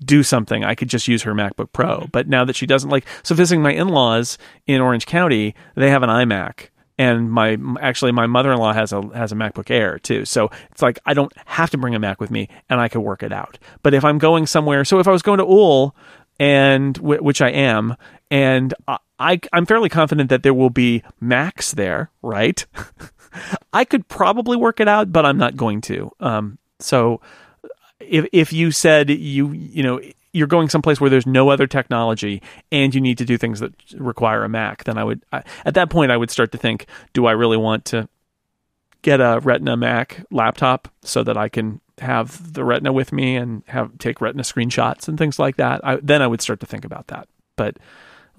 do something, I could just use her MacBook Pro. But now that she doesn't, like, so visiting my in-laws in Orange County, they have an iMac. And my actually my mother-in-law has a has a MacBook Air too, so it's like I don't have to bring a Mac with me, and I can work it out. But if I'm going somewhere, so if I was going to Ool, and which I am, and I, I I'm fairly confident that there will be Macs there, right? I could probably work it out, but I'm not going to. Um, so if if you said you you know. you're going someplace where there's no other technology and you need to do things that require a Mac, then I would, I, at that point I would start to think, do I really want to get a Retina Mac laptop so that I can have the Retina with me and have, take Retina screenshots and things like that? I, then I would start to think about that. But,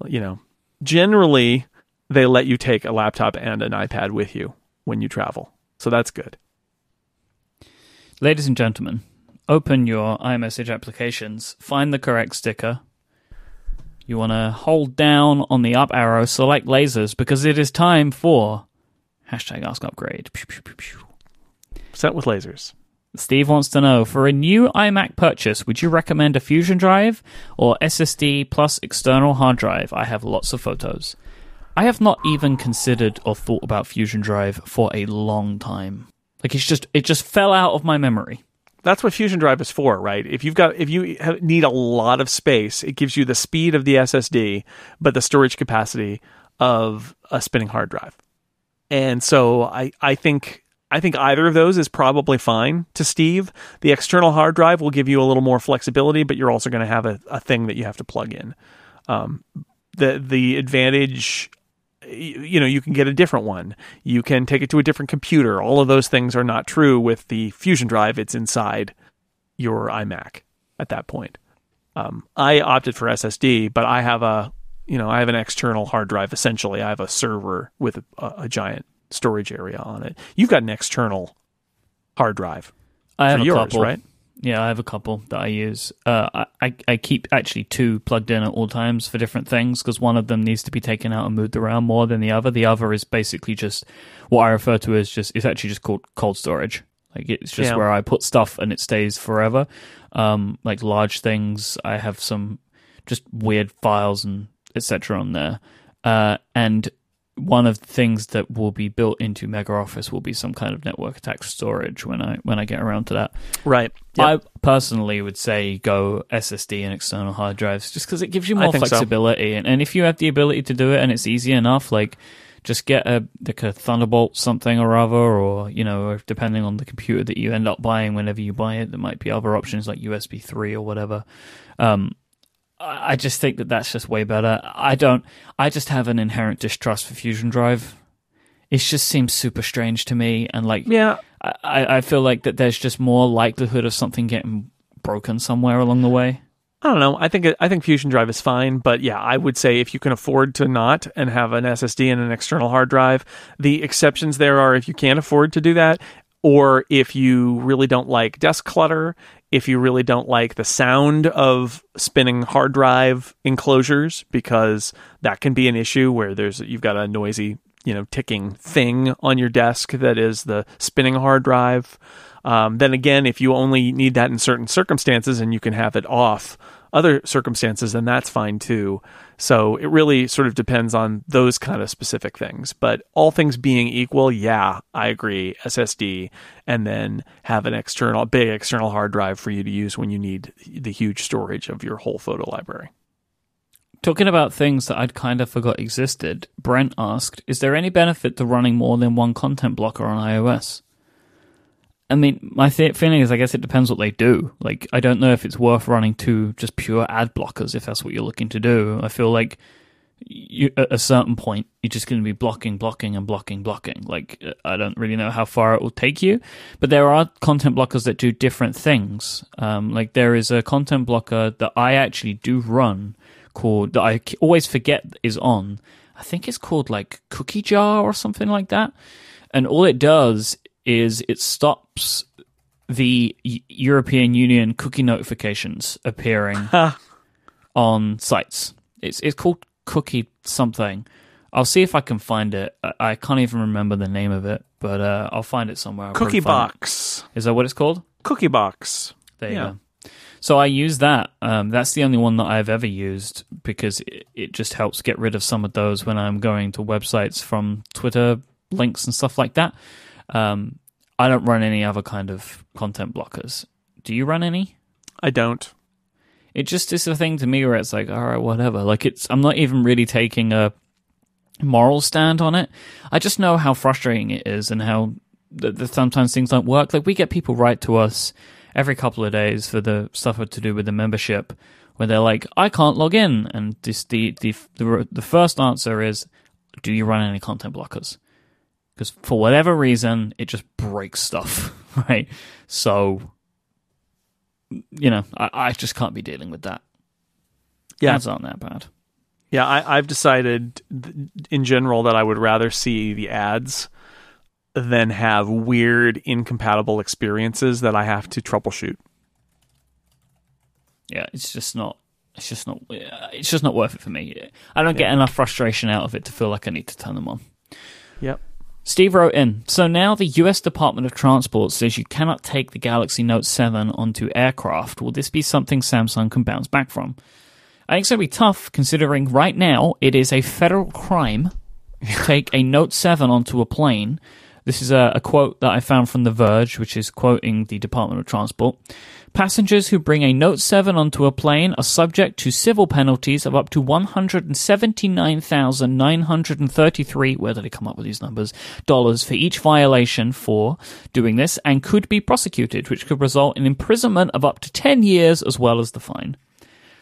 you know, generally they let you take a laptop and an iPad with you when you travel. So that's good. Ladies and gentlemen, open your iMessage applications, find the correct sticker. You want to hold down on the up arrow, select lasers, because it is time for hashtag ask upgrade. Pew, pew, pew, pew. Set with lasers. Steve wants to know, for a new iMac purchase, would you recommend a Fusion Drive or S S D plus external hard drive? I have lots of photos. I have not even considered or thought about Fusion Drive for a long time. Like, it's just it just fell out of my memory. That's what Fusion Drive is for, right? If you've got, if you need a lot of space, it gives you the speed of the S S D, but the storage capacity of a spinning hard drive. And so I, I think, I think either of those is probably fine to Steve. The external hard drive will give you a little more flexibility, but you're also going to have a, a thing that you have to plug in. Um, the, the advantage, you know, you can get a different one. You can take it to a different computer. All of those things are not true with the Fusion Drive. It's inside your iMac at that point. Um, I opted for S S D, but I have a, you know, I have an external hard drive. Essentially, I have a server with a, a giant storage area on it. You've got an external hard drive. I have for a yours, couple, right? Yeah, I have a couple that I use. Uh, I I keep actually two plugged in at all times for different things, because one of them needs to be taken out and moved around more than the other. The other is basically just what I refer to as just, it's actually just called cold storage. Like, it's just yeah. where I put stuff and it stays forever. Um, like large things, I have some just weird files and et cetera on there. Uh, and one of the things that will be built into MegaOffice will be some kind of network attack storage when I when I get around to that. Right. Yep. I personally would say go S S D and external hard drives just because it gives you more flexibility. So. And, and if you have the ability to do it and it's easy enough, like just get a like a Thunderbolt something or other, or, you know, depending on the computer that you end up buying whenever you buy it, there might be other options like U S B three or whatever. Um, I just think that that's just way better. I don't. I just have an inherent distrust for Fusion Drive. It just seems super strange to me, and like, yeah, I, I feel like that there's just more likelihood of something getting broken somewhere along the way. I don't know. I think I think Fusion Drive is fine, but yeah, I would say if you can afford to not and have an S S D and an external hard drive, the exceptions there are if you can't afford to do that, or if you really don't like desk clutter. If you really don't like the sound of spinning hard drive enclosures, because that can be an issue where there's you've got a noisy, you know, ticking thing on your desk that is the spinning hard drive. Um, then again, if you only need that in certain circumstances and you can have it off other circumstances, then that's fine too. So it really sort of depends on those kind of specific things. But all things being equal, yeah, I agree. S S D, and then have an external, big external hard drive for you to use when you need the huge storage of your whole photo library. Talking about things that I'd kind of forgot existed, Brent asked, is there any benefit to running more than one content blocker on iOS? I mean, my th- feeling is I guess it depends what they do. Like, I don't know if it's worth running two just pure ad blockers if that's what you're looking to do. I feel like you, at a certain point, you're just going to be blocking, blocking, and blocking, blocking. Like, I don't really know how far it will take you. But there are content blockers that do different things. Um, like, there is a content blocker that I actually do run called, that I always forget is on. I think it's called, like, Cookie Jar or something like that. And all it does is it stops the European Union cookie notifications appearing on sites. It's it's called Cookie something. I'll see if I can find it. I can't even remember the name of it, but uh, I'll find it somewhere. I'll Cookie Box. Is that what it's called? Cookie Box. There you yeah. go. So I use that. Um, that's the only one that I've ever used because it, it just helps get rid of some of those when I'm going to websites from Twitter links and stuff like that. Um, I don't run any other kind of content blockers. Do you run any? I don't. It just is a thing to me where it's like, all right, whatever. Like it's, I'm not even really taking a moral stand on it. I just know how frustrating it is and how th- th- sometimes things don't work. Like we get people write to us every couple of days for the stuff to do with the membership, where they're like, I can't log in, and this, the the the the first answer is, do you run any content blockers? Because for whatever reason, it just breaks stuff, right? So, you know, I, I just can't be dealing with that. Yeah. Ads aren't that bad. Yeah, I, I've decided th- in general that I would rather see the ads than have weird, incompatible experiences that I have to troubleshoot. Yeah, it's just not. It's just not. It's just not worth it for me. I don't yeah. get enough frustration out of it to feel like I need to turn them on. Yep. Steve wrote in, so now the U S Department of Transport says you cannot take the Galaxy Note seven onto aircraft. Will this be something Samsung can bounce back from? I think it's going to be tough, considering right now it is a federal crime to take a Note seven onto a plane. This is a, a quote that I found from The Verge, which is quoting the Department of Transport. Passengers who bring a Note seven onto a plane are subject to civil penalties of up to one hundred seventy-nine thousand nine hundred thirty-three, where did they come up with these numbers, dollars for each violation for doing this, and could be prosecuted, which could result in imprisonment of up to ten years as well as the fine.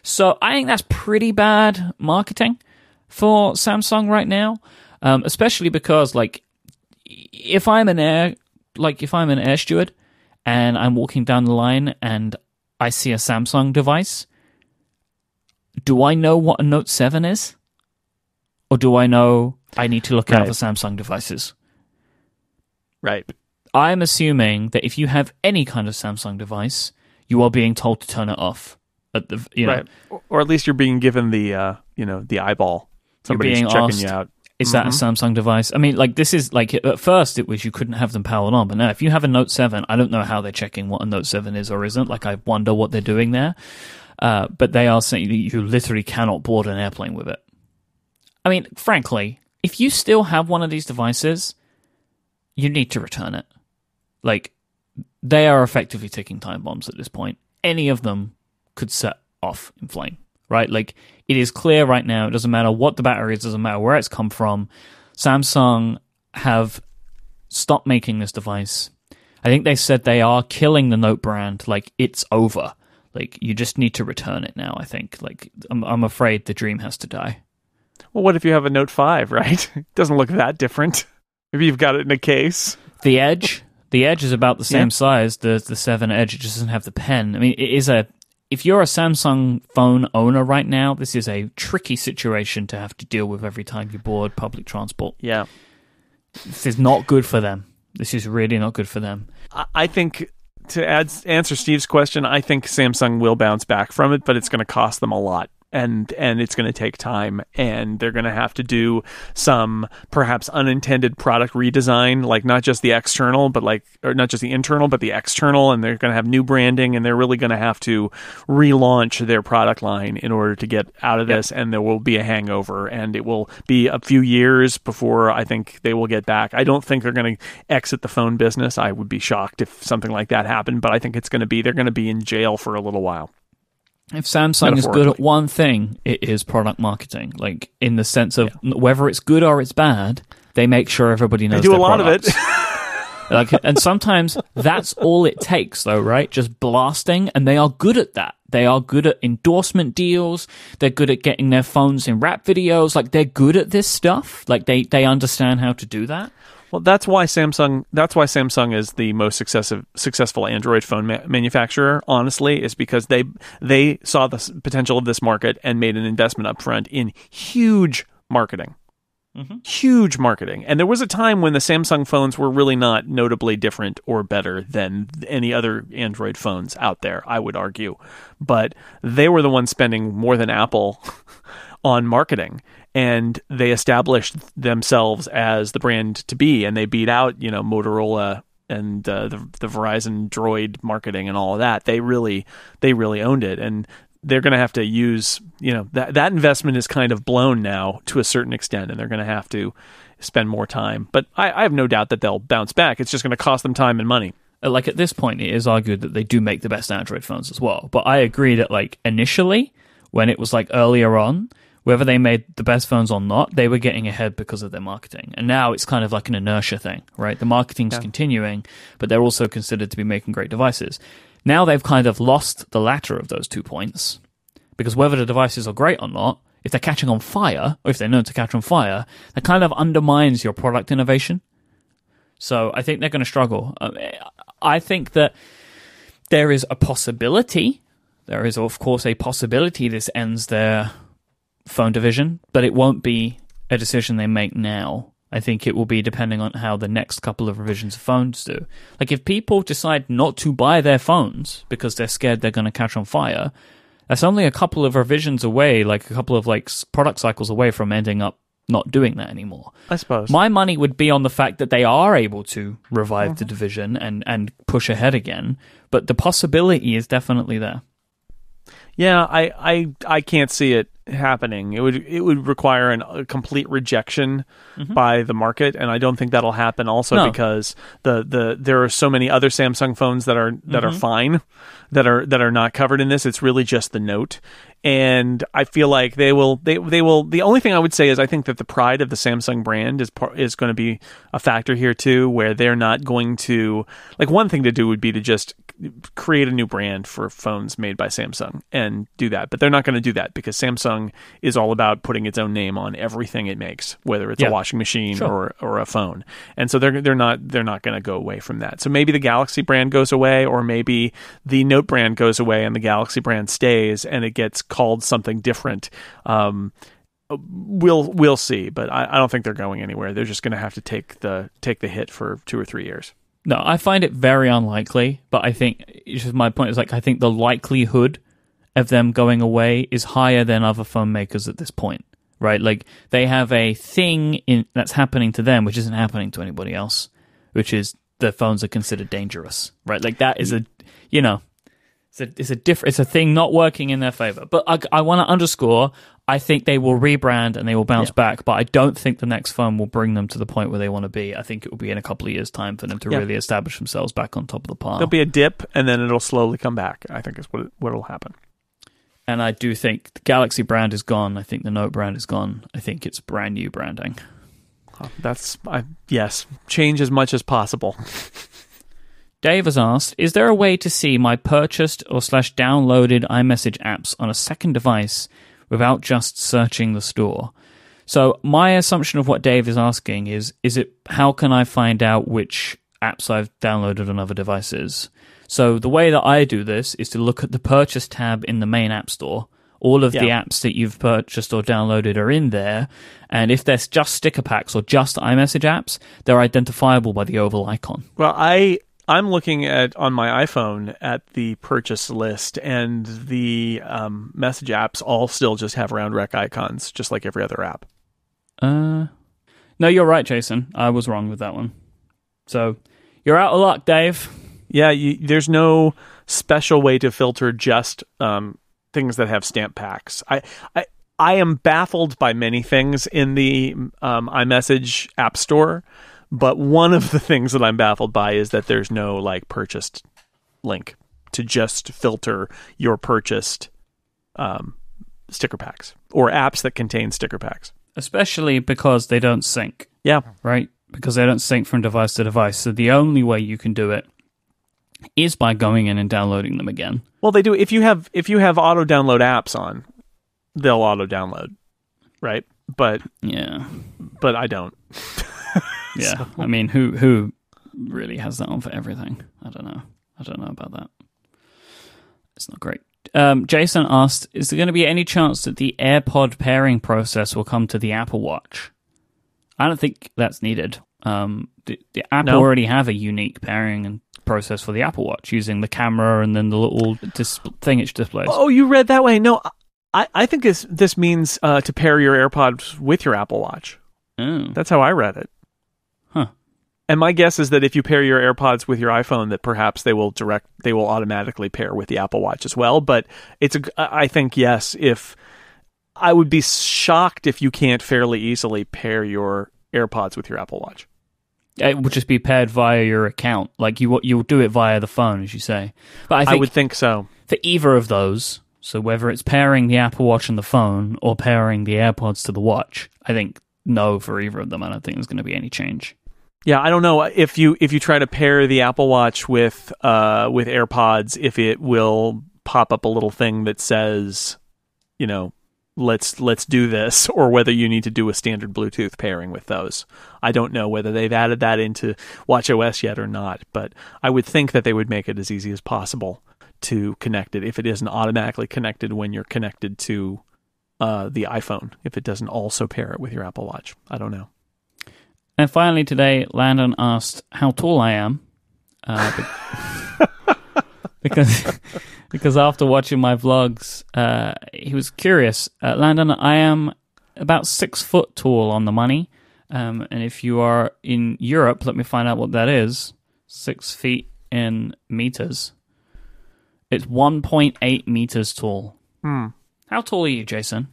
So I think that's pretty bad marketing for Samsung right now, um, especially because, like, if I'm an air, like, if I'm an air steward, and I'm walking down the line and I see a Samsung device, do I know what a Note seven is? Or do I know I need to look right. out for Samsung devices? Right. I'm assuming that if you have any kind of Samsung device, you are being told to turn it off. At the, you know, right. Or at least you're being given the uh, you know, the eyeball. Somebody's checking asked, you out. Is that mm-hmm. a Samsung device? I mean, like, this is, like, at first it was you couldn't have them powered on, but now if you have a Note seven, I don't know how they're checking what a Note seven is or isn't. Like, I wonder what they're doing there. Uh, but they are saying that you literally cannot board an airplane with it. I mean, frankly, if you still have one of these devices, you need to return it. Like, they are effectively ticking time bombs at this point. Any of them could set off in flame, right? Like, it is clear right now, it doesn't matter what the battery is, doesn't matter where it's come from. Samsung have stopped making this device. I think they said they are killing the Note brand. Like, it's over. Like, you just need to return it now, I think. Like, I'm, I'm afraid the dream has to die. Well, what if you have a Note five, right? It doesn't look that different. Maybe you've got it in a case. The Edge? The Edge is about the same yeah. size. The the seven Edge, it just doesn't have the pen. I mean, it is a... If you're a Samsung phone owner right now, this is a tricky situation to have to deal with every time you board public transport. Yeah. This is not good for them. This is really not good for them. I think, to add, answer Steve's question, I think Samsung will bounce back from it, but it's going to cost them a lot. And and it's going to take time, and they're going to have to do some perhaps unintended product redesign, like not just the external, but like, or not just the internal, but the external. And they're going to have new branding, and they're really going to have to relaunch their product line in order to get out of this. Yep. And there will be a hangover, and it will be a few years before I think they will get back. I don't think they're going to exit the phone business. I would be shocked if something like that happened, but I think it's going to be, they're going to be in jail for a little while. If Samsung is good at one thing, it is product marketing. Like, in the sense of yeah. whether it's good or it's bad, they make sure everybody knows. They do their a lot products. Of it. Like, and sometimes that's all it takes, though, right? Just blasting, and they are good at that. They are good at endorsement deals. They're good at getting their phones in rap videos. Like, they're good at this stuff. Like, they they understand how to do that. Well, that's why Samsung. That's why Samsung is the most successive, successful Android phone ma- manufacturer. Honestly, is because they they saw the potential of this market and made an investment up front in huge marketing. Mm-hmm. Huge marketing. And there was a time when the Samsung phones were really not notably different or better than any other Android phones out there, I would argue. But they were the ones spending more than Apple on marketing. And they established themselves as the brand to be, and they beat out, you know, Motorola and uh, the the Verizon Droid marketing and all of that. They really, they really owned it, and they're going to have to use, you know, that that investment is kind of blown now to a certain extent, and they're going to have to spend more time. But I, I have no doubt that they'll bounce back. It's just going to cost them time and money. Like, at this point, it is argued that they do make the best Android phones as well. But I agree that, like, initially, when it was like earlier on, whether they made the best phones or not, they were getting ahead because of their marketing. And now it's kind of like an inertia thing, right? The marketing's yeah. continuing, but they're also considered to be making great devices. Now they've kind of lost the latter of those two points, because whether the devices are great or not, if they're catching on fire, or if they're known to catch on fire, that kind of undermines your product innovation. So I think they're going to struggle. I think that there is a possibility, there is of course a possibility this ends their phone division, but it won't be a decision they make now. I think it will be depending on how the next couple of revisions of phones do. Like, if people decide not to buy their phones because they're scared they're going to catch on fire, that's only a couple of revisions away, like a couple of like product cycles away from ending up not doing that anymore. I suppose. My money would be on the fact that they are able to revive mm-hmm. the division and, and push ahead again, but the possibility is definitely there. Yeah, I, I, I can't see it happening. It would it would require an, a complete rejection mm-hmm. by the market, and I don't think that'll happen. Also, no. because the, the there are so many other Samsung phones that are that mm-hmm. are fine, that are that are not covered in this. It's really just the Note, and I feel like they will they they will. The only thing I would say is I think that the pride of the Samsung brand is par, is going to be a factor here too, where they're not going to, like, one thing to do would be to just create a new brand for phones made by Samsung and do that, but they're not going to do that because Samsung is all about putting its own name on everything it makes, whether it's yeah. a washing machine sure. or or a phone. And so they're they're not they're not going to go away from that. So maybe the Galaxy brand goes away, or maybe the Note brand goes away and the Galaxy brand stays, and it gets called something different. Um, we'll we'll see, but I, I don't think they're going anywhere. They're just going to have to take the take the hit for two or three years. No, I find it very unlikely, but I think just my point is, like, I think the likelihood of them going away is higher than other phone makers at this point, right? Like, they have a thing in that's happening to them, which isn't happening to anybody else, which is the phones are considered dangerous, right? Like, that is a, you know, It's a it's a different it's a thing not working in their favor. But I, I want to underscore, I think they will rebrand and they will bounce yeah. back, but I don't think the next firm will bring them to the point where they want to be. I think it will be in a couple of years' time for them to yeah. really establish themselves back on top of the pile. There'll be a dip, and then it'll slowly come back, I think is what what will happen. And I do think the Galaxy brand is gone. I think the Note brand is gone. I think it's brand new branding. Oh, that's, I, yes, change as much as possible. Dave has asked, is there a way to see my purchased or slash downloaded iMessage apps on a second device without just searching the store? So my assumption of what Dave is asking is, is it how can I find out which apps I've downloaded on other devices? So the way that I do this is to look at the purchase tab in the main app store. All of yeah. the apps that you've purchased or downloaded are in there. And if there's just sticker packs or just iMessage apps, they're identifiable by the oval icon. Well, I... I'm looking at on my iPhone at the purchase list, and the um, message apps all still just have round rec icons, just like every other app. Uh, no, you're right, Jason. I was wrong with that one. So you're out of luck, Dave. Yeah, you, there's no special way to filter just um, things that have stamp packs. I, I I am baffled by many things in the um, iMessage app store. But one of the things that I'm baffled by is that there's no like purchased link to just filter your purchased um, sticker packs or apps that contain sticker packs. Especially because they don't sync. Yeah. Right? Because they don't sync from device to device. So the only way you can do it is by going in and downloading them again. Well, they do. If you have if you have auto-download apps on, they'll auto-download, right? But yeah. But I don't. Yeah, so. I mean, who who really has that on for everything? I don't know. I don't know about that. It's not great. Um, Jason asked, is there going to be any chance that the AirPod pairing process will come to the Apple Watch? I don't think that's needed. Um, the, the Apple no. already have a unique pairing and process for the Apple Watch using the camera and then the little dis- thing it displays. Oh, you read that way. No, I, I think this, this means uh, to pair your AirPods with your Apple Watch. Oh. That's how I read it. And my guess is that if you pair your AirPods with your iPhone, that perhaps they will direct, they will automatically pair with the Apple Watch as well. But it's, a, I think, yes. If I would be shocked if you can't fairly easily pair your AirPods with your Apple Watch. It would just be paired via your account, like you you'll do it via the phone, as you say. But I, think I would think so for either of those. So whether it's pairing the Apple Watch and the phone, or pairing the AirPods to the watch, I think no for either of them. I don't think there's going to be any change. Yeah, I don't know if you if you try to pair the Apple Watch with uh with AirPods, if it will pop up a little thing that says, you know, let's let's do this, or whether you need to do a standard Bluetooth pairing with those. I don't know whether they've added that into watchOS yet or not, but I would think that they would make it as easy as possible to connect it if it isn't automatically connected when you're connected to uh, the iPhone. If it doesn't also pair it with your Apple Watch, I don't know. And finally today, Landon asked how tall I am, uh, because because after watching my vlogs, uh, he was curious. Uh, Landon, I am about six foot tall on the money, um, and if you are in Europe, let me find out what that is. Six feet in meters. It's one point eight meters tall. Hmm. How tall are you, Jason?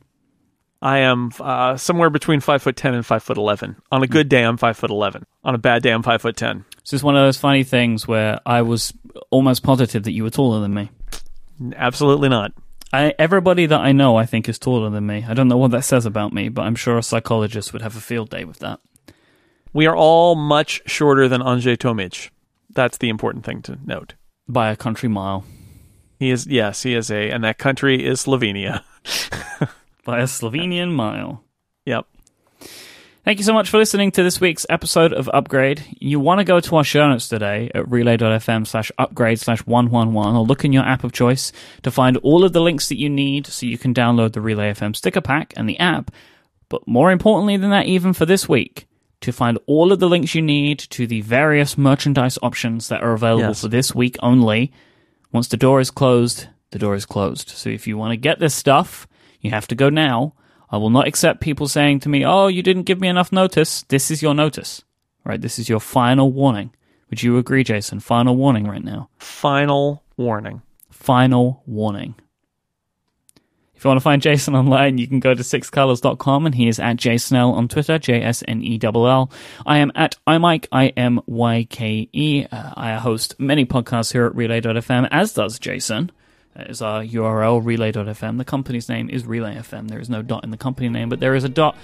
I am uh, somewhere between five foot ten and five foot eleven. On a good day, I'm five foot eleven. On a bad day, I'm five foot ten. This is one of those funny things where I was almost positive that you were taller than me. Absolutely not. I, everybody that I know, I think, is taller than me. I don't know what that says about me, but I'm sure a psychologist would have a field day with that. We are all much shorter than Andrzej Tomic. That's the important thing to note. By a country mile. He is. Yes, he is a, and that country is Slovenia. By a Slovenian mile. Yep. Thank you so much for listening to this week's episode of Upgrade. You want to go to our show notes today at relay.fm slash upgrade slash 111 or look in your app of choice to find all of the links that you need so you can download the Relay F M sticker pack and the app. But more importantly than that, even for this week, to find all of the links you need to the various merchandise options that are available yes. for this week only. Once the door is closed, the door is closed. So if you want to get this stuff, you have to go now. I will not accept people saying to me, oh, you didn't give me enough notice. This is your notice, right? This is your final warning. Would you agree, Jason? Final warning right now. Final warning. final warning. If you want to find Jason online, you can go to six colors dot com, and he is at JasonL on Twitter, J S N E L L. I am at iMyke, I M Y K E. Uh, I host many podcasts here at Relay dot f m, as does Jason. That is our U R L, Relay dot f m. The company's name is Relay dot f m. There is no dot in the company name, but there is a dot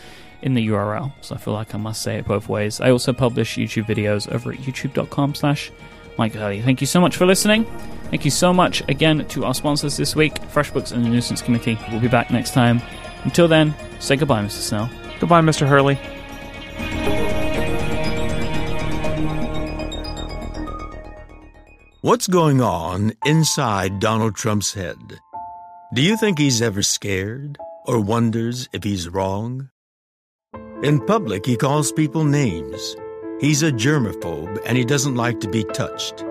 in the U R L, so I feel like I must say it both ways. I also publish YouTube videos over at youtube dot com slash Mike Hurley. Thank you so much for listening. Thank you so much again to our sponsors this week, FreshBooks and the Nuisance Committee. We'll be back next time. Until then, say goodbye, Mister Snell. Goodbye, Mister Hurley. What's going on inside Donald Trump's head? Do you think he's ever scared or wonders if he's wrong? In public, he calls people names. He's a germaphobe, and he doesn't like to be touched.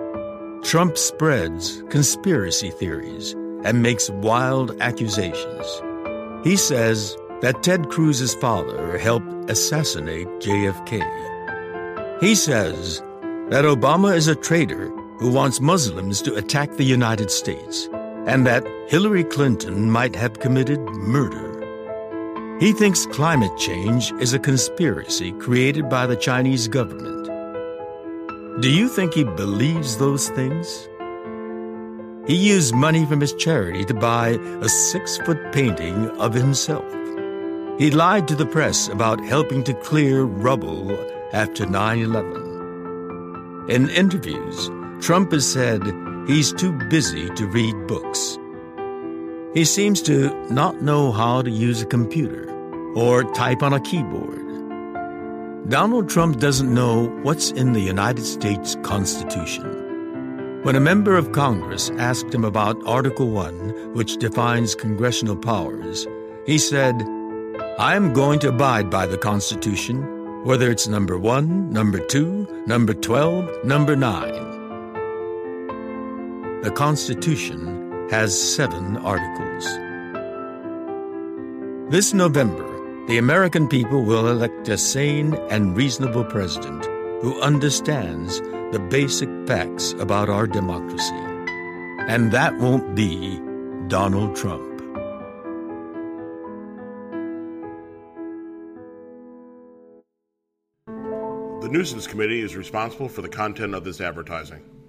Trump spreads conspiracy theories and makes wild accusations. He says that Ted Cruz's father helped assassinate J F K. He says that Obama is a traitor who wants Muslims to attack the United States, and that Hillary Clinton might have committed murder. He thinks climate change is a conspiracy created by the Chinese government. Do you think he believes those things? He used money from his charity to buy a six-foot painting of himself. He lied to the press about helping to clear rubble after nine eleven. In interviews, Trump has said he's too busy to read books. He seems to not know how to use a computer or type on a keyboard. Donald Trump doesn't know what's in the United States Constitution. When a member of Congress asked him about Article one, which defines congressional powers, he said, "I am going to abide by the Constitution, whether it's number one, number two, number twelve, number nine. The Constitution has seven articles. This November, the American people will elect a sane and reasonable president who understands the basic facts about our democracy. And that won't be Donald Trump." The Nuisance Committee is responsible for the content of this advertising.